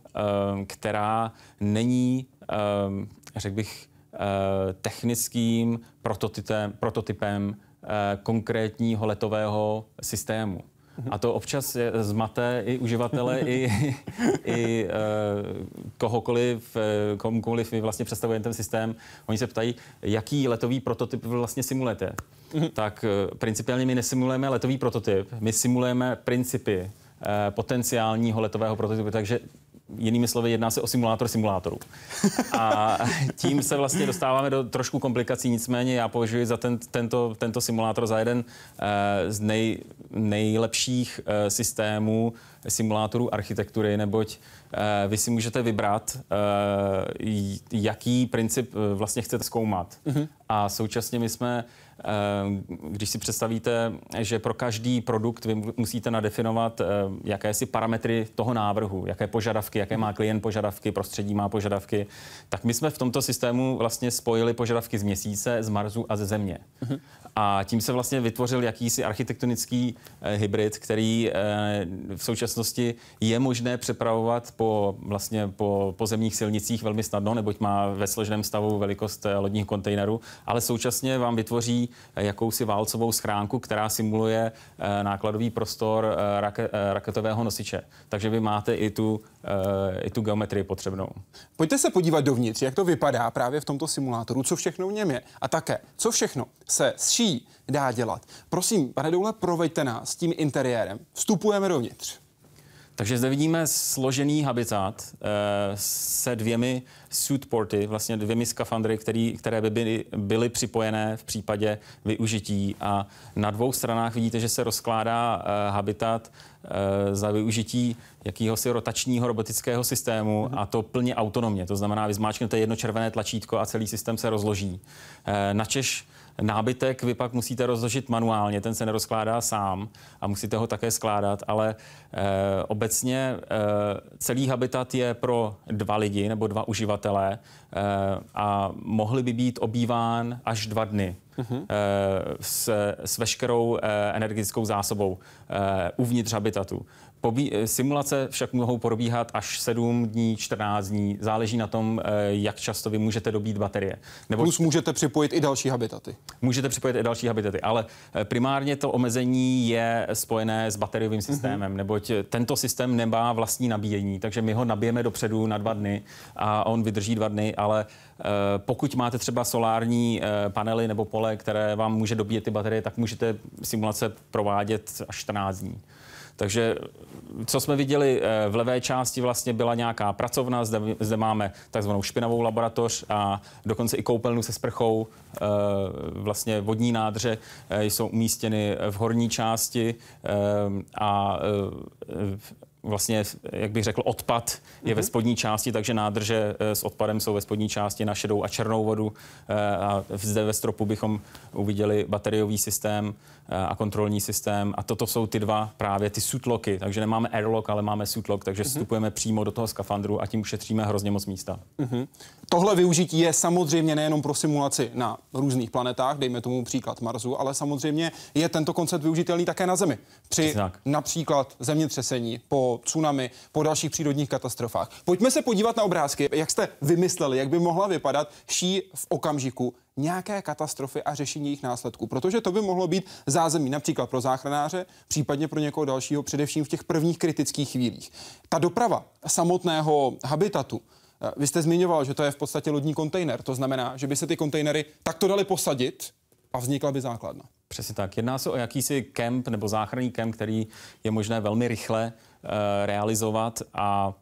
která není, řekl bych, technickým prototypem konkrétního letového systému. A to občas zmate i uživatele, i komukoliv vy vlastně představujete ten systém. Oni se ptají, jaký letový prototyp vy vlastně simulujete. Tak principiálně my nesimulujeme letový prototyp, my simulujeme principy potenciálního letového prototypu, takže jinými slovy jedná se o simulátor simulátorů. A tím se vlastně dostáváme do trošku komplikací, nicméně já považuji za tento simulátor za jeden z nejlepších systémů simulátorů architektury, neboť vy si můžete vybrat, jaký princip vlastně chcete zkoumat. A současně my jsme, když si představíte, že pro každý produkt vy musíte nadefinovat jakési parametry toho návrhu, jaké požadavky, jaké má klient požadavky, prostředí má požadavky, tak my jsme v tomto systému vlastně spojili požadavky z Měsíce, z Marsu a ze Země. A tím se vlastně vytvořil jakýsi architektonický hybrid, který v současnosti je možné přepravovat po pozemních silnicích velmi snadno, neboť má ve složeném stavu velikost lodních kontejnerů, ale současně vám vytvoří jakousi válcovou schránku, která simuluje nákladový prostor raketového nosiče. Takže vy máte i tu geometrii potřebnou. Pojďte se podívat dovnitř, jak to vypadá právě v tomto simulátoru, co všechno v něm je a také, co všechno se s ší dá dělat. Prosím, pane Doule, proveďte nás tím interiérem. Vstupujeme dovnitř. Takže zde vidíme složený habitat se dvěmi suitporty, vlastně dvěmi skafandry, které by byly připojené v případě využití. A na dvou stranách vidíte, že se rozkládá habitat za využití jakéhosi rotačního robotického systému, a to plně autonomně. To znamená, vy zmáčknete jedno červené tlačítko a celý systém se rozloží. Načež nábytek vy pak musíte rozložit manuálně, ten se nerozkládá sám a musíte ho také skládat, ale obecně celý habitat je pro dva lidi nebo dva uživatele a mohly by být obýván až 2 dny. S veškerou energetickou zásobou uvnitř habitatu. Simulace však mohou probíhat až 7 dní, 14 dní. Záleží na tom, jak často vy můžete dobít baterie. Nebo plus můžete připojit i další habitaty. Můžete připojit i další habitaty, ale primárně to omezení je spojené s bateriovým systémem, neboť tento systém nemá vlastní nabíjení, takže my ho nabijeme dopředu na 2 dny a on vydrží 2 dny, ale pokud máte třeba solární panely nebo pole, které vám může dobíjet ty baterie, tak můžete simulace provádět až 14 dní. Takže co jsme viděli v levé části, vlastně byla nějaká pracovna, zde máme takzvanou špinavou laboratoř a dokonce i koupelnu se sprchou, vlastně vodní nádrže jsou umístěny v horní části a vlastně, jak bych řekl, odpad je ve spodní části, takže nádrže s odpadem jsou ve spodní části na šedou a černou vodu. A zde ve stropu bychom uviděli bateriový systém a kontrolní systém. A toto jsou ty dva právě ty suitlocky. Takže nemáme airlock, ale máme suitlock, takže vstupujeme přímo do toho skafandru a tím ušetříme hrozně moc místa. Tohle využití je samozřejmě nejenom pro simulaci na různých planetách, dejme tomu příklad Marsu, ale samozřejmě je tento koncept využitelný také na Zemi. Při například zemětřesení, po tsunami, po dalších přírodních katastrofách. Pojďme se podívat na obrázky, jak jste vymysleli, jak by mohla vypadat ší v okamžiku nějaké katastrofy a řešení jejich následků, protože to by mohlo být zázemí například pro záchranáře, případně pro někoho dalšího, především v těch prvních kritických chvílích. Ta doprava samotného habitatu, vy jste zmiňoval, že to je v podstatě lodní kontejner, to znamená, že by se ty kontejnery takto daly posadit a vznikla by základna. Přesně tak. Jedná se o jakýsi kemp nebo záchranný kemp, který je možné velmi rychle realizovat a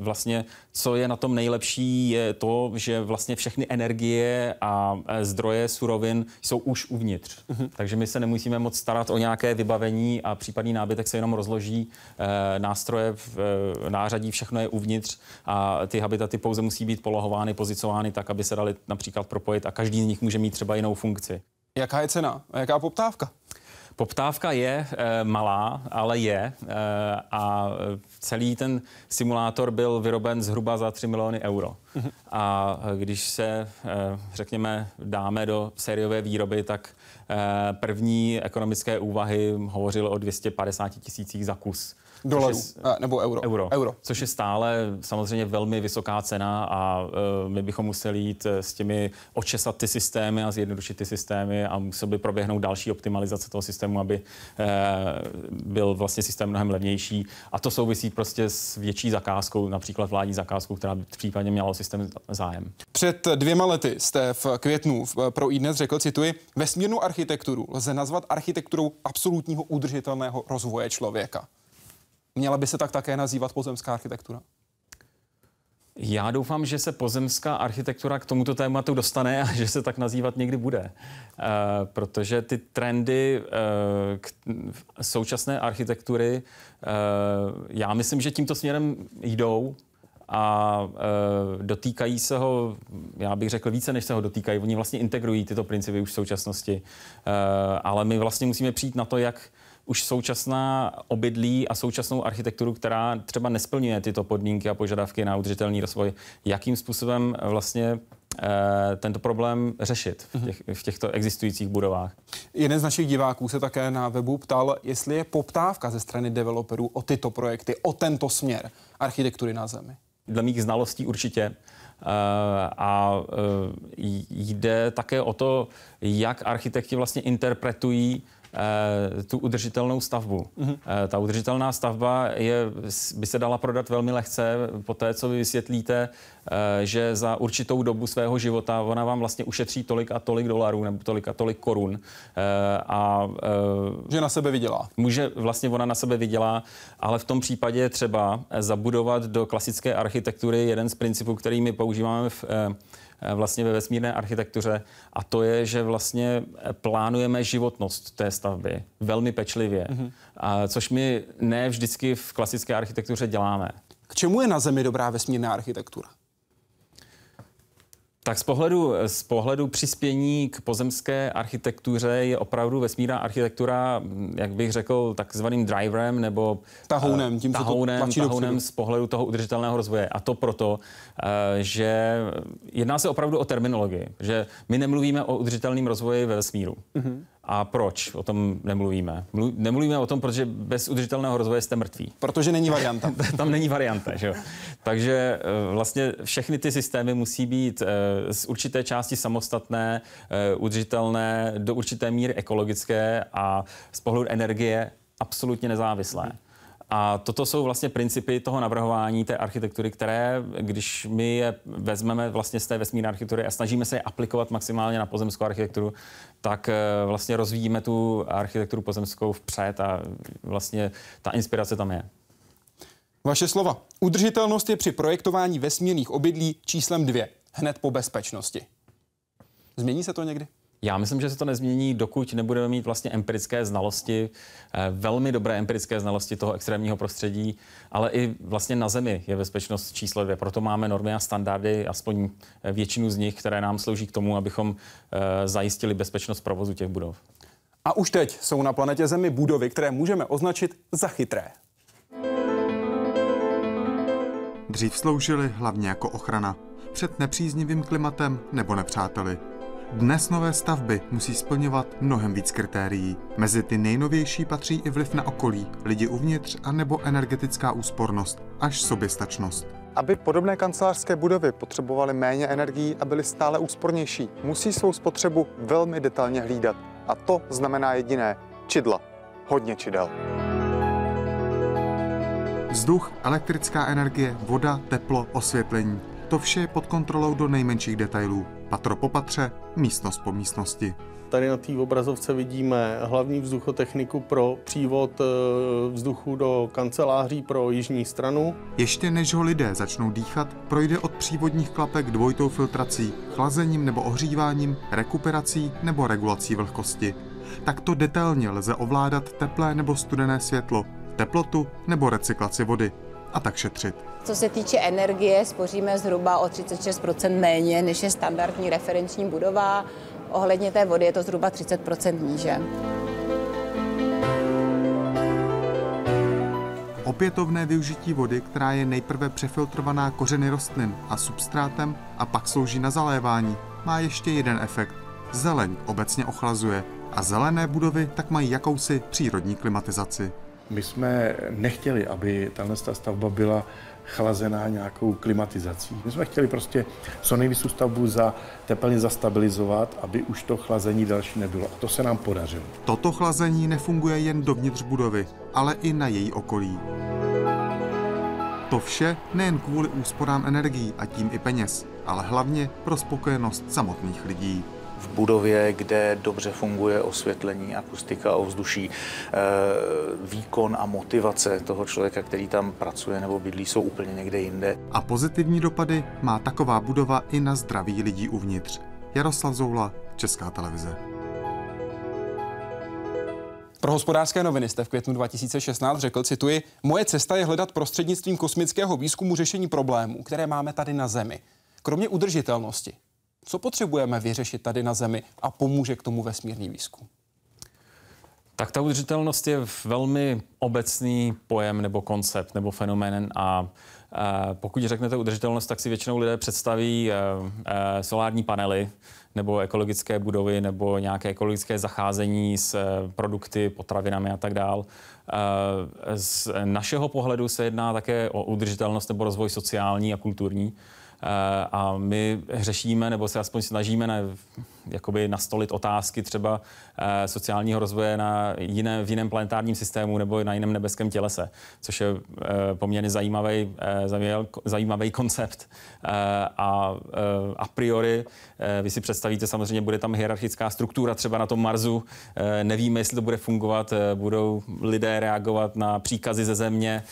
vlastně, co je na tom nejlepší, je to, že vlastně všechny energie a zdroje surovin jsou už uvnitř. Takže my se nemusíme moc starat o nějaké vybavení a případný nábytek se jenom rozloží, nástroje, nářadí, všechno je uvnitř a ty habitaty pouze musí být polohovány, pozicovány tak, aby se daly například propojit a každý z nich může mít třeba jinou funkci. Jaká je cena a jaká poptávka? Poptávka je malá, ale je a celý ten simulátor byl vyroben zhruba za 3 miliony euro. A když se, řekněme, dáme do sériové výroby, tak první ekonomické úvahy hovořily o 250 000 za kus. Dolarů nebo euro. Euro. Což je stále samozřejmě velmi vysoká cena a my bychom museli jít s těmi očesat ty systémy a zjednodušit ty systémy a musel by proběhnout další optimalizace toho systému, aby byl vlastně systém mnohem levnější. A to souvisí prostě s větší zakázkou, například vládní zakázkou, která by případně měla systém zájem. Před 2 lety jste v květnu pro iDnes řekl, cituji, vesmírnou architekturu lze nazvat architekturou absolutního udržitelného rozvoje člověka. Měla by se tak také nazývat pozemská architektura? Já doufám, že se pozemská architektura k tomuto tématu dostane a že se tak nazývat někdy bude. Protože ty trendy současné architektury, já myslím, že tímto směrem jdou a dotýkají se ho, já bych řekl, více, než se ho dotýkají. Oni vlastně integrují tyto principy už v současnosti. Ale my vlastně musíme přijít na to, jak už současná obydlí a současnou architekturu, která třeba nesplňuje tyto podmínky a požadavky na udržitelný rozvoj, jakým způsobem vlastně tento problém řešit v těchto existujících budovách. Jeden z našich diváků se také na webu ptal, jestli je poptávka ze strany developerů o tyto projekty, o tento směr architektury na Zemi. Dle mých znalostí určitě. A jde také o to, jak architekti vlastně interpretují tu udržitelnou stavbu. Ta udržitelná stavba by se dala prodat velmi lehce po té, co vy vysvětlíte, že za určitou dobu svého života ona vám vlastně ušetří tolik a tolik dolarů nebo tolik a tolik korun. Že na sebe vydělá. Ona na sebe vydělá, ale v tom případě třeba zabudovat do klasické architektury jeden z principů, který my používáme vlastně ve vesmírné architektuře, a to je, že vlastně plánujeme životnost té stavby velmi pečlivě, což my ne vždycky v klasické architektuře děláme. K čemu je na Zemi dobrá vesmírná architektura? Tak z pohledu přispění k pozemské architektuře je opravdu vesmírná architektura, jak bych řekl, takzvaným driverem nebo tahounem, tahounem z pohledu toho udržitelného rozvoje. A to proto, že jedná se opravdu o terminologii, že my nemluvíme o udržitelném rozvoji ve vesmíru. A proč o tom nemluvíme? Nemluvíme o tom, protože bez udržitelného rozvoje jste mrtví. Protože není varianta. Tam není varianta, že jo. Takže vlastně všechny ty systémy musí být z určité části samostatné, udržitelné, do určité míry ekologické a z pohledu energie absolutně nezávislé. A toto jsou vlastně principy toho navrhování té architektury, které, když my je vezmeme vlastně z té vesmírné architektury a snažíme se je aplikovat maximálně na pozemskou architekturu, tak vlastně rozvíjíme tu architekturu pozemskou vpřed a vlastně ta inspirace tam je. Vaše slova. Udržitelnost je při projektování vesmírných obydlí číslem 2, hned po bezpečnosti. Změní se to někdy? Já myslím, že se to nezmění, dokud nebudeme mít vlastně empirické znalosti, velmi dobré empirické znalosti toho extrémního prostředí, ale i vlastně na Zemi je bezpečnost číslo 2. Proto máme normy a standardy, aspoň většinu z nich, které nám slouží k tomu, abychom zajistili bezpečnost provozu těch budov. A už teď jsou na planetě Zemi budovy, které můžeme označit za chytré. Dřív sloužily hlavně jako ochrana před nepříznivým klimatem nebo nepřáteli. Dnes nové stavby musí splňovat mnohem víc kritérií. Mezi ty nejnovější patří i vliv na okolí, lidi uvnitř a nebo energetická úspornost až soběstačnost. Aby podobné kancelářské budovy potřebovaly méně energií a byly stále úspornější, musí svou spotřebu velmi detailně hlídat. A to znamená jediné – čidla. Hodně čidel. Vzduch, elektrická energie, voda, teplo, osvětlení. To vše je pod kontrolou do nejmenších detailů. Patro po patře, místnost po místnosti. Tady na té obrazovce vidíme hlavní vzduchotechniku pro přívod vzduchu do kanceláří pro jižní stranu. Ještě než ho lidé začnou dýchat, projde od přívodních klapek dvojitou filtrací, chlazením nebo ohříváním, rekuperací nebo regulací vlhkosti. Takto detailně lze ovládat teplé nebo studené světlo, teplotu nebo recyklaci vody. A tak šetřit. Co se týče energie, spoříme zhruba o 36% méně, než je standardní referenční budova. Ohledně té vody je to zhruba 30% níže. Opětovné využití vody, která je nejprve přefiltrovaná kořeny rostlin a substrátem a pak slouží na zalévání, má ještě jeden efekt. Zeleň obecně ochlazuje a zelené budovy tak mají jakousi přírodní klimatizaci. My jsme nechtěli, aby tahle stavba byla chlazená nějakou klimatizací. My jsme chtěli prostě co nejvyšší stavbu tepelně zastabilizovat, aby už to chlazení další nebylo. A to se nám podařilo. Toto chlazení nefunguje jen dovnitř budovy, ale i na její okolí. To vše nejen kvůli úsporám energií a tím i peněz, ale hlavně pro spokojenost samotných lidí. v budově, kde dobře funguje osvětlení, akustika, ovzduší. Výkon a motivace toho člověka, který tam pracuje nebo bydlí, jsou úplně někde jinde. A pozitivní dopady má taková budova i na zdraví lidí uvnitř. Jaroslav Zoula, Česká televize. Pro Hospodářské noviny jste v květnu 2016 řekl, cituji, moje cesta je hledat prostřednictvím kosmického výzkumu řešení problémů, které máme tady na Zemi. Kromě udržitelnosti, co potřebujeme vyřešit tady na Zemi a pomůže k tomu vesmírný výzkum? Tak ta udržitelnost je velmi obecný pojem nebo koncept nebo fenomén a pokud řeknete udržitelnost, tak si většinou lidé představí solární panely nebo ekologické budovy nebo nějaké ekologické zacházení s produkty, potravinami a tak dál. Z našeho pohledu se jedná také o udržitelnost nebo rozvoj sociální a kulturní. A my řešíme, nebo se aspoň snažíme nastolit otázky třeba sociálního rozvoje v jiném planetárním systému nebo na jiném nebeském tělese, což je poměrně zajímavý koncept. A priori vy si představíte, samozřejmě bude tam hierarchická struktura třeba na tom Marsu. Nevíme, jestli to bude fungovat, budou lidé reagovat na příkazy ze Země,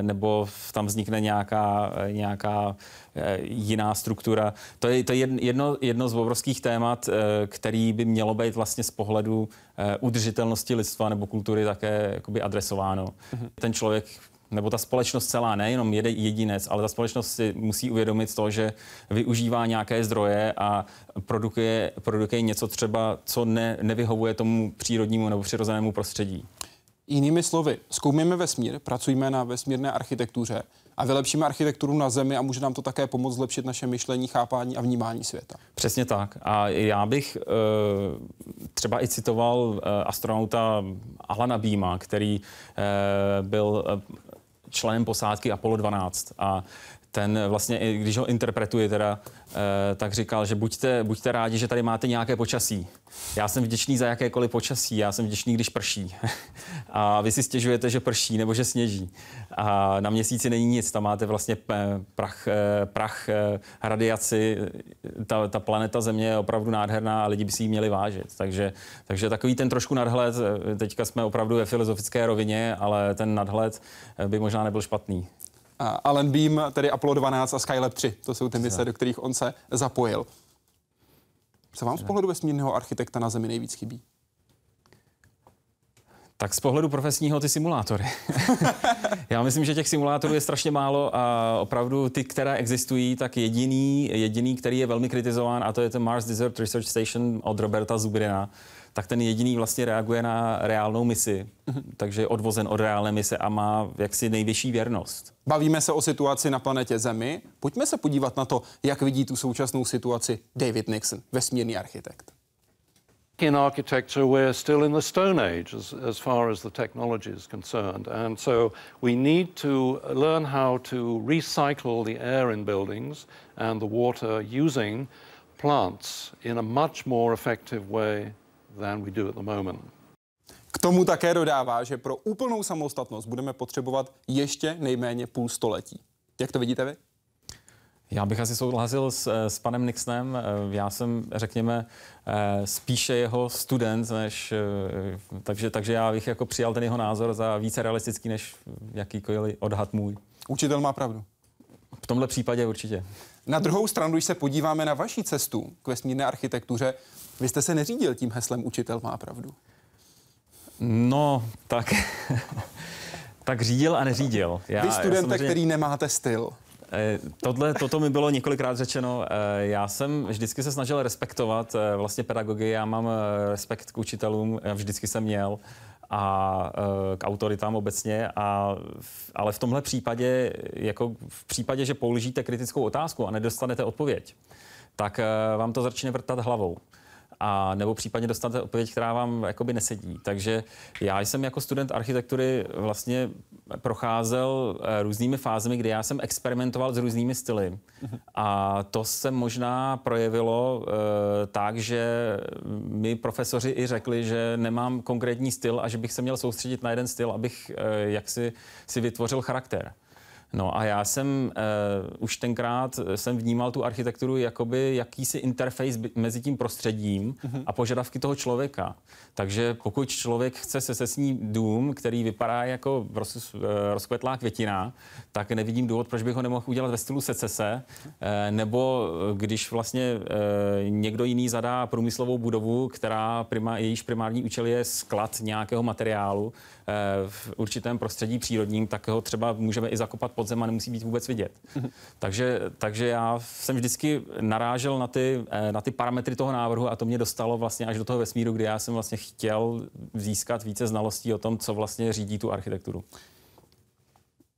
nebo tam vznikne nějaká jiná struktura. To je jedno z obrovských témat, který by mělo být vlastně z pohledu udržitelnosti lidstva nebo kultury také jakoby adresováno. Ten člověk nebo ta společnost celá, nejenom jedinec, ale ta společnost si musí uvědomit to, že využívá nějaké zdroje a produkuje něco třeba, co nevyhovuje tomu přírodnímu nebo přirozenému prostředí. Jinými slovy, zkoumíme vesmír, pracujeme na vesmírné architektuře a vylepšíme architekturu na Zemi a může nám to také pomoct zlepšit naše myšlení, chápání a vnímání světa. Přesně tak. A já bych třeba i citoval astronauta Alana Beama, který byl členem posádky Apollo 12 a ten vlastně, i když ho interpretuje teda, tak říkal, že buďte rádi, že tady máte nějaké počasí. Já jsem vděčný za jakékoliv počasí, já jsem vděčný, když prší. A vy si stěžujete, že prší nebo že sněží. A na Měsíci není nic, tam máte vlastně prach, radiaci. Ta planeta Země je opravdu nádherná a lidi by si ji měli vážit. Takže takový ten trošku nadhled, teďka jsme opravdu ve filozofické rovině, ale ten nadhled by možná nebyl špatný. Alan Beam, tedy Apollo 12 a Skylab 3, to jsou ty mise, do kterých on se zapojil. Co vám z pohledu vesmírného architekta na Zemi nejvíc chybí? Tak z pohledu profesního ty simulátory. Já myslím, že těch simulátorů je strašně málo a opravdu ty, které existují, tak jediný, který je velmi kritizován, a to je ten Mars Desert Research Station od Roberta Zubirina, tak ten jediný vlastně reaguje na reálnou misi, takže je odvozen od reálné mise a má jaksi nejvyšší věrnost. Bavíme se o situaci na planetě Zemi. Pojďme se podívat na to, jak vidí tu současnou situaci David Nixon, vesmírný architekt. In architecture, we're still in the Stone Age as far as the technology is concerned. And so we need to learn how to recycle the air in buildings and the water using plants in a much more effective way than we do at the moment. K tomu také dodává, že pro úplnou samostatnost budeme potřebovat ještě nejméně půl století. Jak to vidíte vy? Já bych asi souhlasil s panem Nixonem. Já jsem, řekněme, spíše jeho student, než, takže já bych jako přijal ten jeho názor za více realistický, než jakýkoliv odhad můj. Učitel má pravdu. V tomhle případě určitě. Na druhou stranu, když se podíváme na vaši cestu k vesmírné architektuře, vy jste se neřídil tím heslem učitel má pravdu. No, tak, tak řídil a neřídil. Vy studente, samozřejmě, který nemáte styl. Toto mi bylo několikrát řečeno. Já jsem vždycky se snažil respektovat vlastně pedagogy, já mám respekt k učitelům, vždycky jsem měl, a k autoritám obecně, ale v tomhle případě, jako v případě, že použijete kritickou otázku a nedostanete odpověď, tak vám to začne vrtat hlavou. A nebo případně dostanete odpověď, která vám jakoby nesedí. Takže já jsem jako student architektury vlastně procházel různými fázemi, kdy já jsem experimentoval s různými styly. A to se možná projevilo tak, že mi profesoři i řekli, že nemám konkrétní styl a že bych se měl soustředit na jeden styl, abych jaksi si vytvořil charakter. No a já jsem už tenkrát jsem vnímal tu architekturu jakoby jakýsi interface mezi tím prostředím a požadavky toho člověka. Takže pokud člověk chce secesní dům, který vypadá jako rozkvetlá květina, tak nevidím důvod, proč bych ho nemohl udělat ve stylu secese, nebo když vlastně někdo jiný zadá průmyslovou budovu, která jejíž primární účel je sklad nějakého materiálu v určitém prostředí přírodním, tak ho třeba můžeme i zakopat pod zem a nemusí být vůbec vidět. Takže já jsem vždycky narážel na ty parametry toho návrhu a to mě dostalo vlastně až do toho vesmíru, kdy já jsem vlastně chtěl získat více znalostí o tom, co vlastně řídí tu architekturu.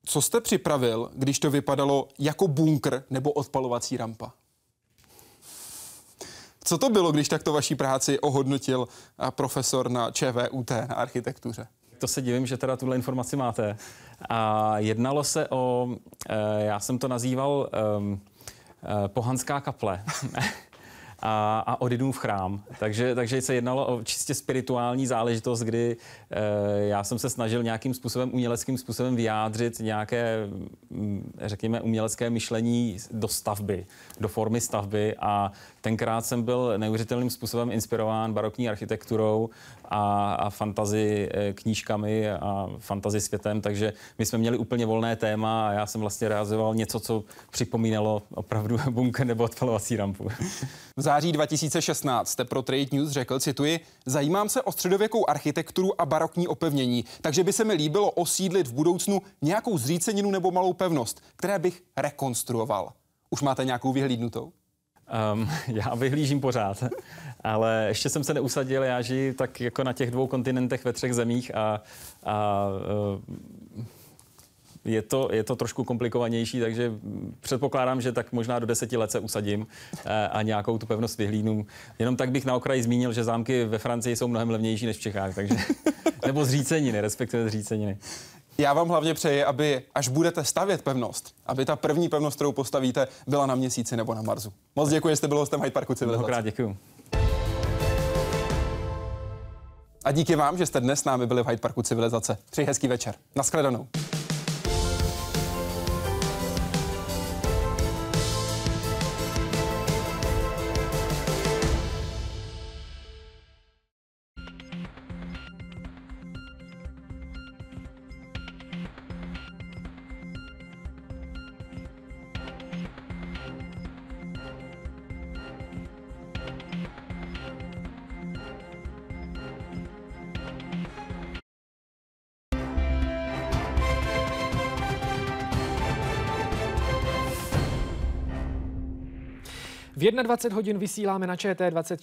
Co jste připravil, když to vypadalo jako bunkr nebo odpalovací rampa? Co to bylo, když takto vaší práci ohodnotil profesor na ČVUT na architektuře? To se divím, že teda tuhle informaci máte. A jednalo se o, já jsem to nazýval pohanská kaple a Odinův chrám. Takže se jednalo o čistě spirituální záležitost, kdy já jsem se snažil nějakým způsobem, uměleckým způsobem vyjádřit nějaké, řekněme, umělecké myšlení do stavby, do formy stavby a tenkrát jsem byl neuvěřitelným způsobem inspirován barokní architekturou a fantasy knížkami a fantasy světem, takže my jsme měli úplně volné téma a já jsem vlastně realizoval něco, co připomínalo opravdu bunkr nebo odpalovací rampu. V září 2016 jste pro Trade News řekl, cituji, zajímám se o středověkou architekturu a barokní opevnění, takže by se mi líbilo osídlit v budoucnu nějakou zříceninu nebo malou pevnost, které bych rekonstruoval. Už máte nějakou vyhlídnutou? Já vyhlížím pořád, ale ještě jsem se neusadil, já žiju tak jako na těch 2 kontinentech ve 3 zemích a je to trošku komplikovanější, takže předpokládám, že tak možná do 10 let se usadím a nějakou tu pevnost vyhlídnu. Jenom tak bych na okraji zmínil, že zámky ve Francii jsou mnohem levnější než v Čechách, takže, nebo zříceniny, respektive zříceniny. Já vám hlavně přeji, aby až budete stavět pevnost, aby ta první pevnost, kterou postavíte, byla na Měsíci nebo na Marsu. Moc děkuji, že jste byl hostem Hyde Parku Civilizace. Mnohokrát děkuji. A díky vám, že jste dnes s námi byli v Hyde Parku Civilizace. Přeji hezký večer. Naschledanou. V 21 hodin vysíláme na ČT24.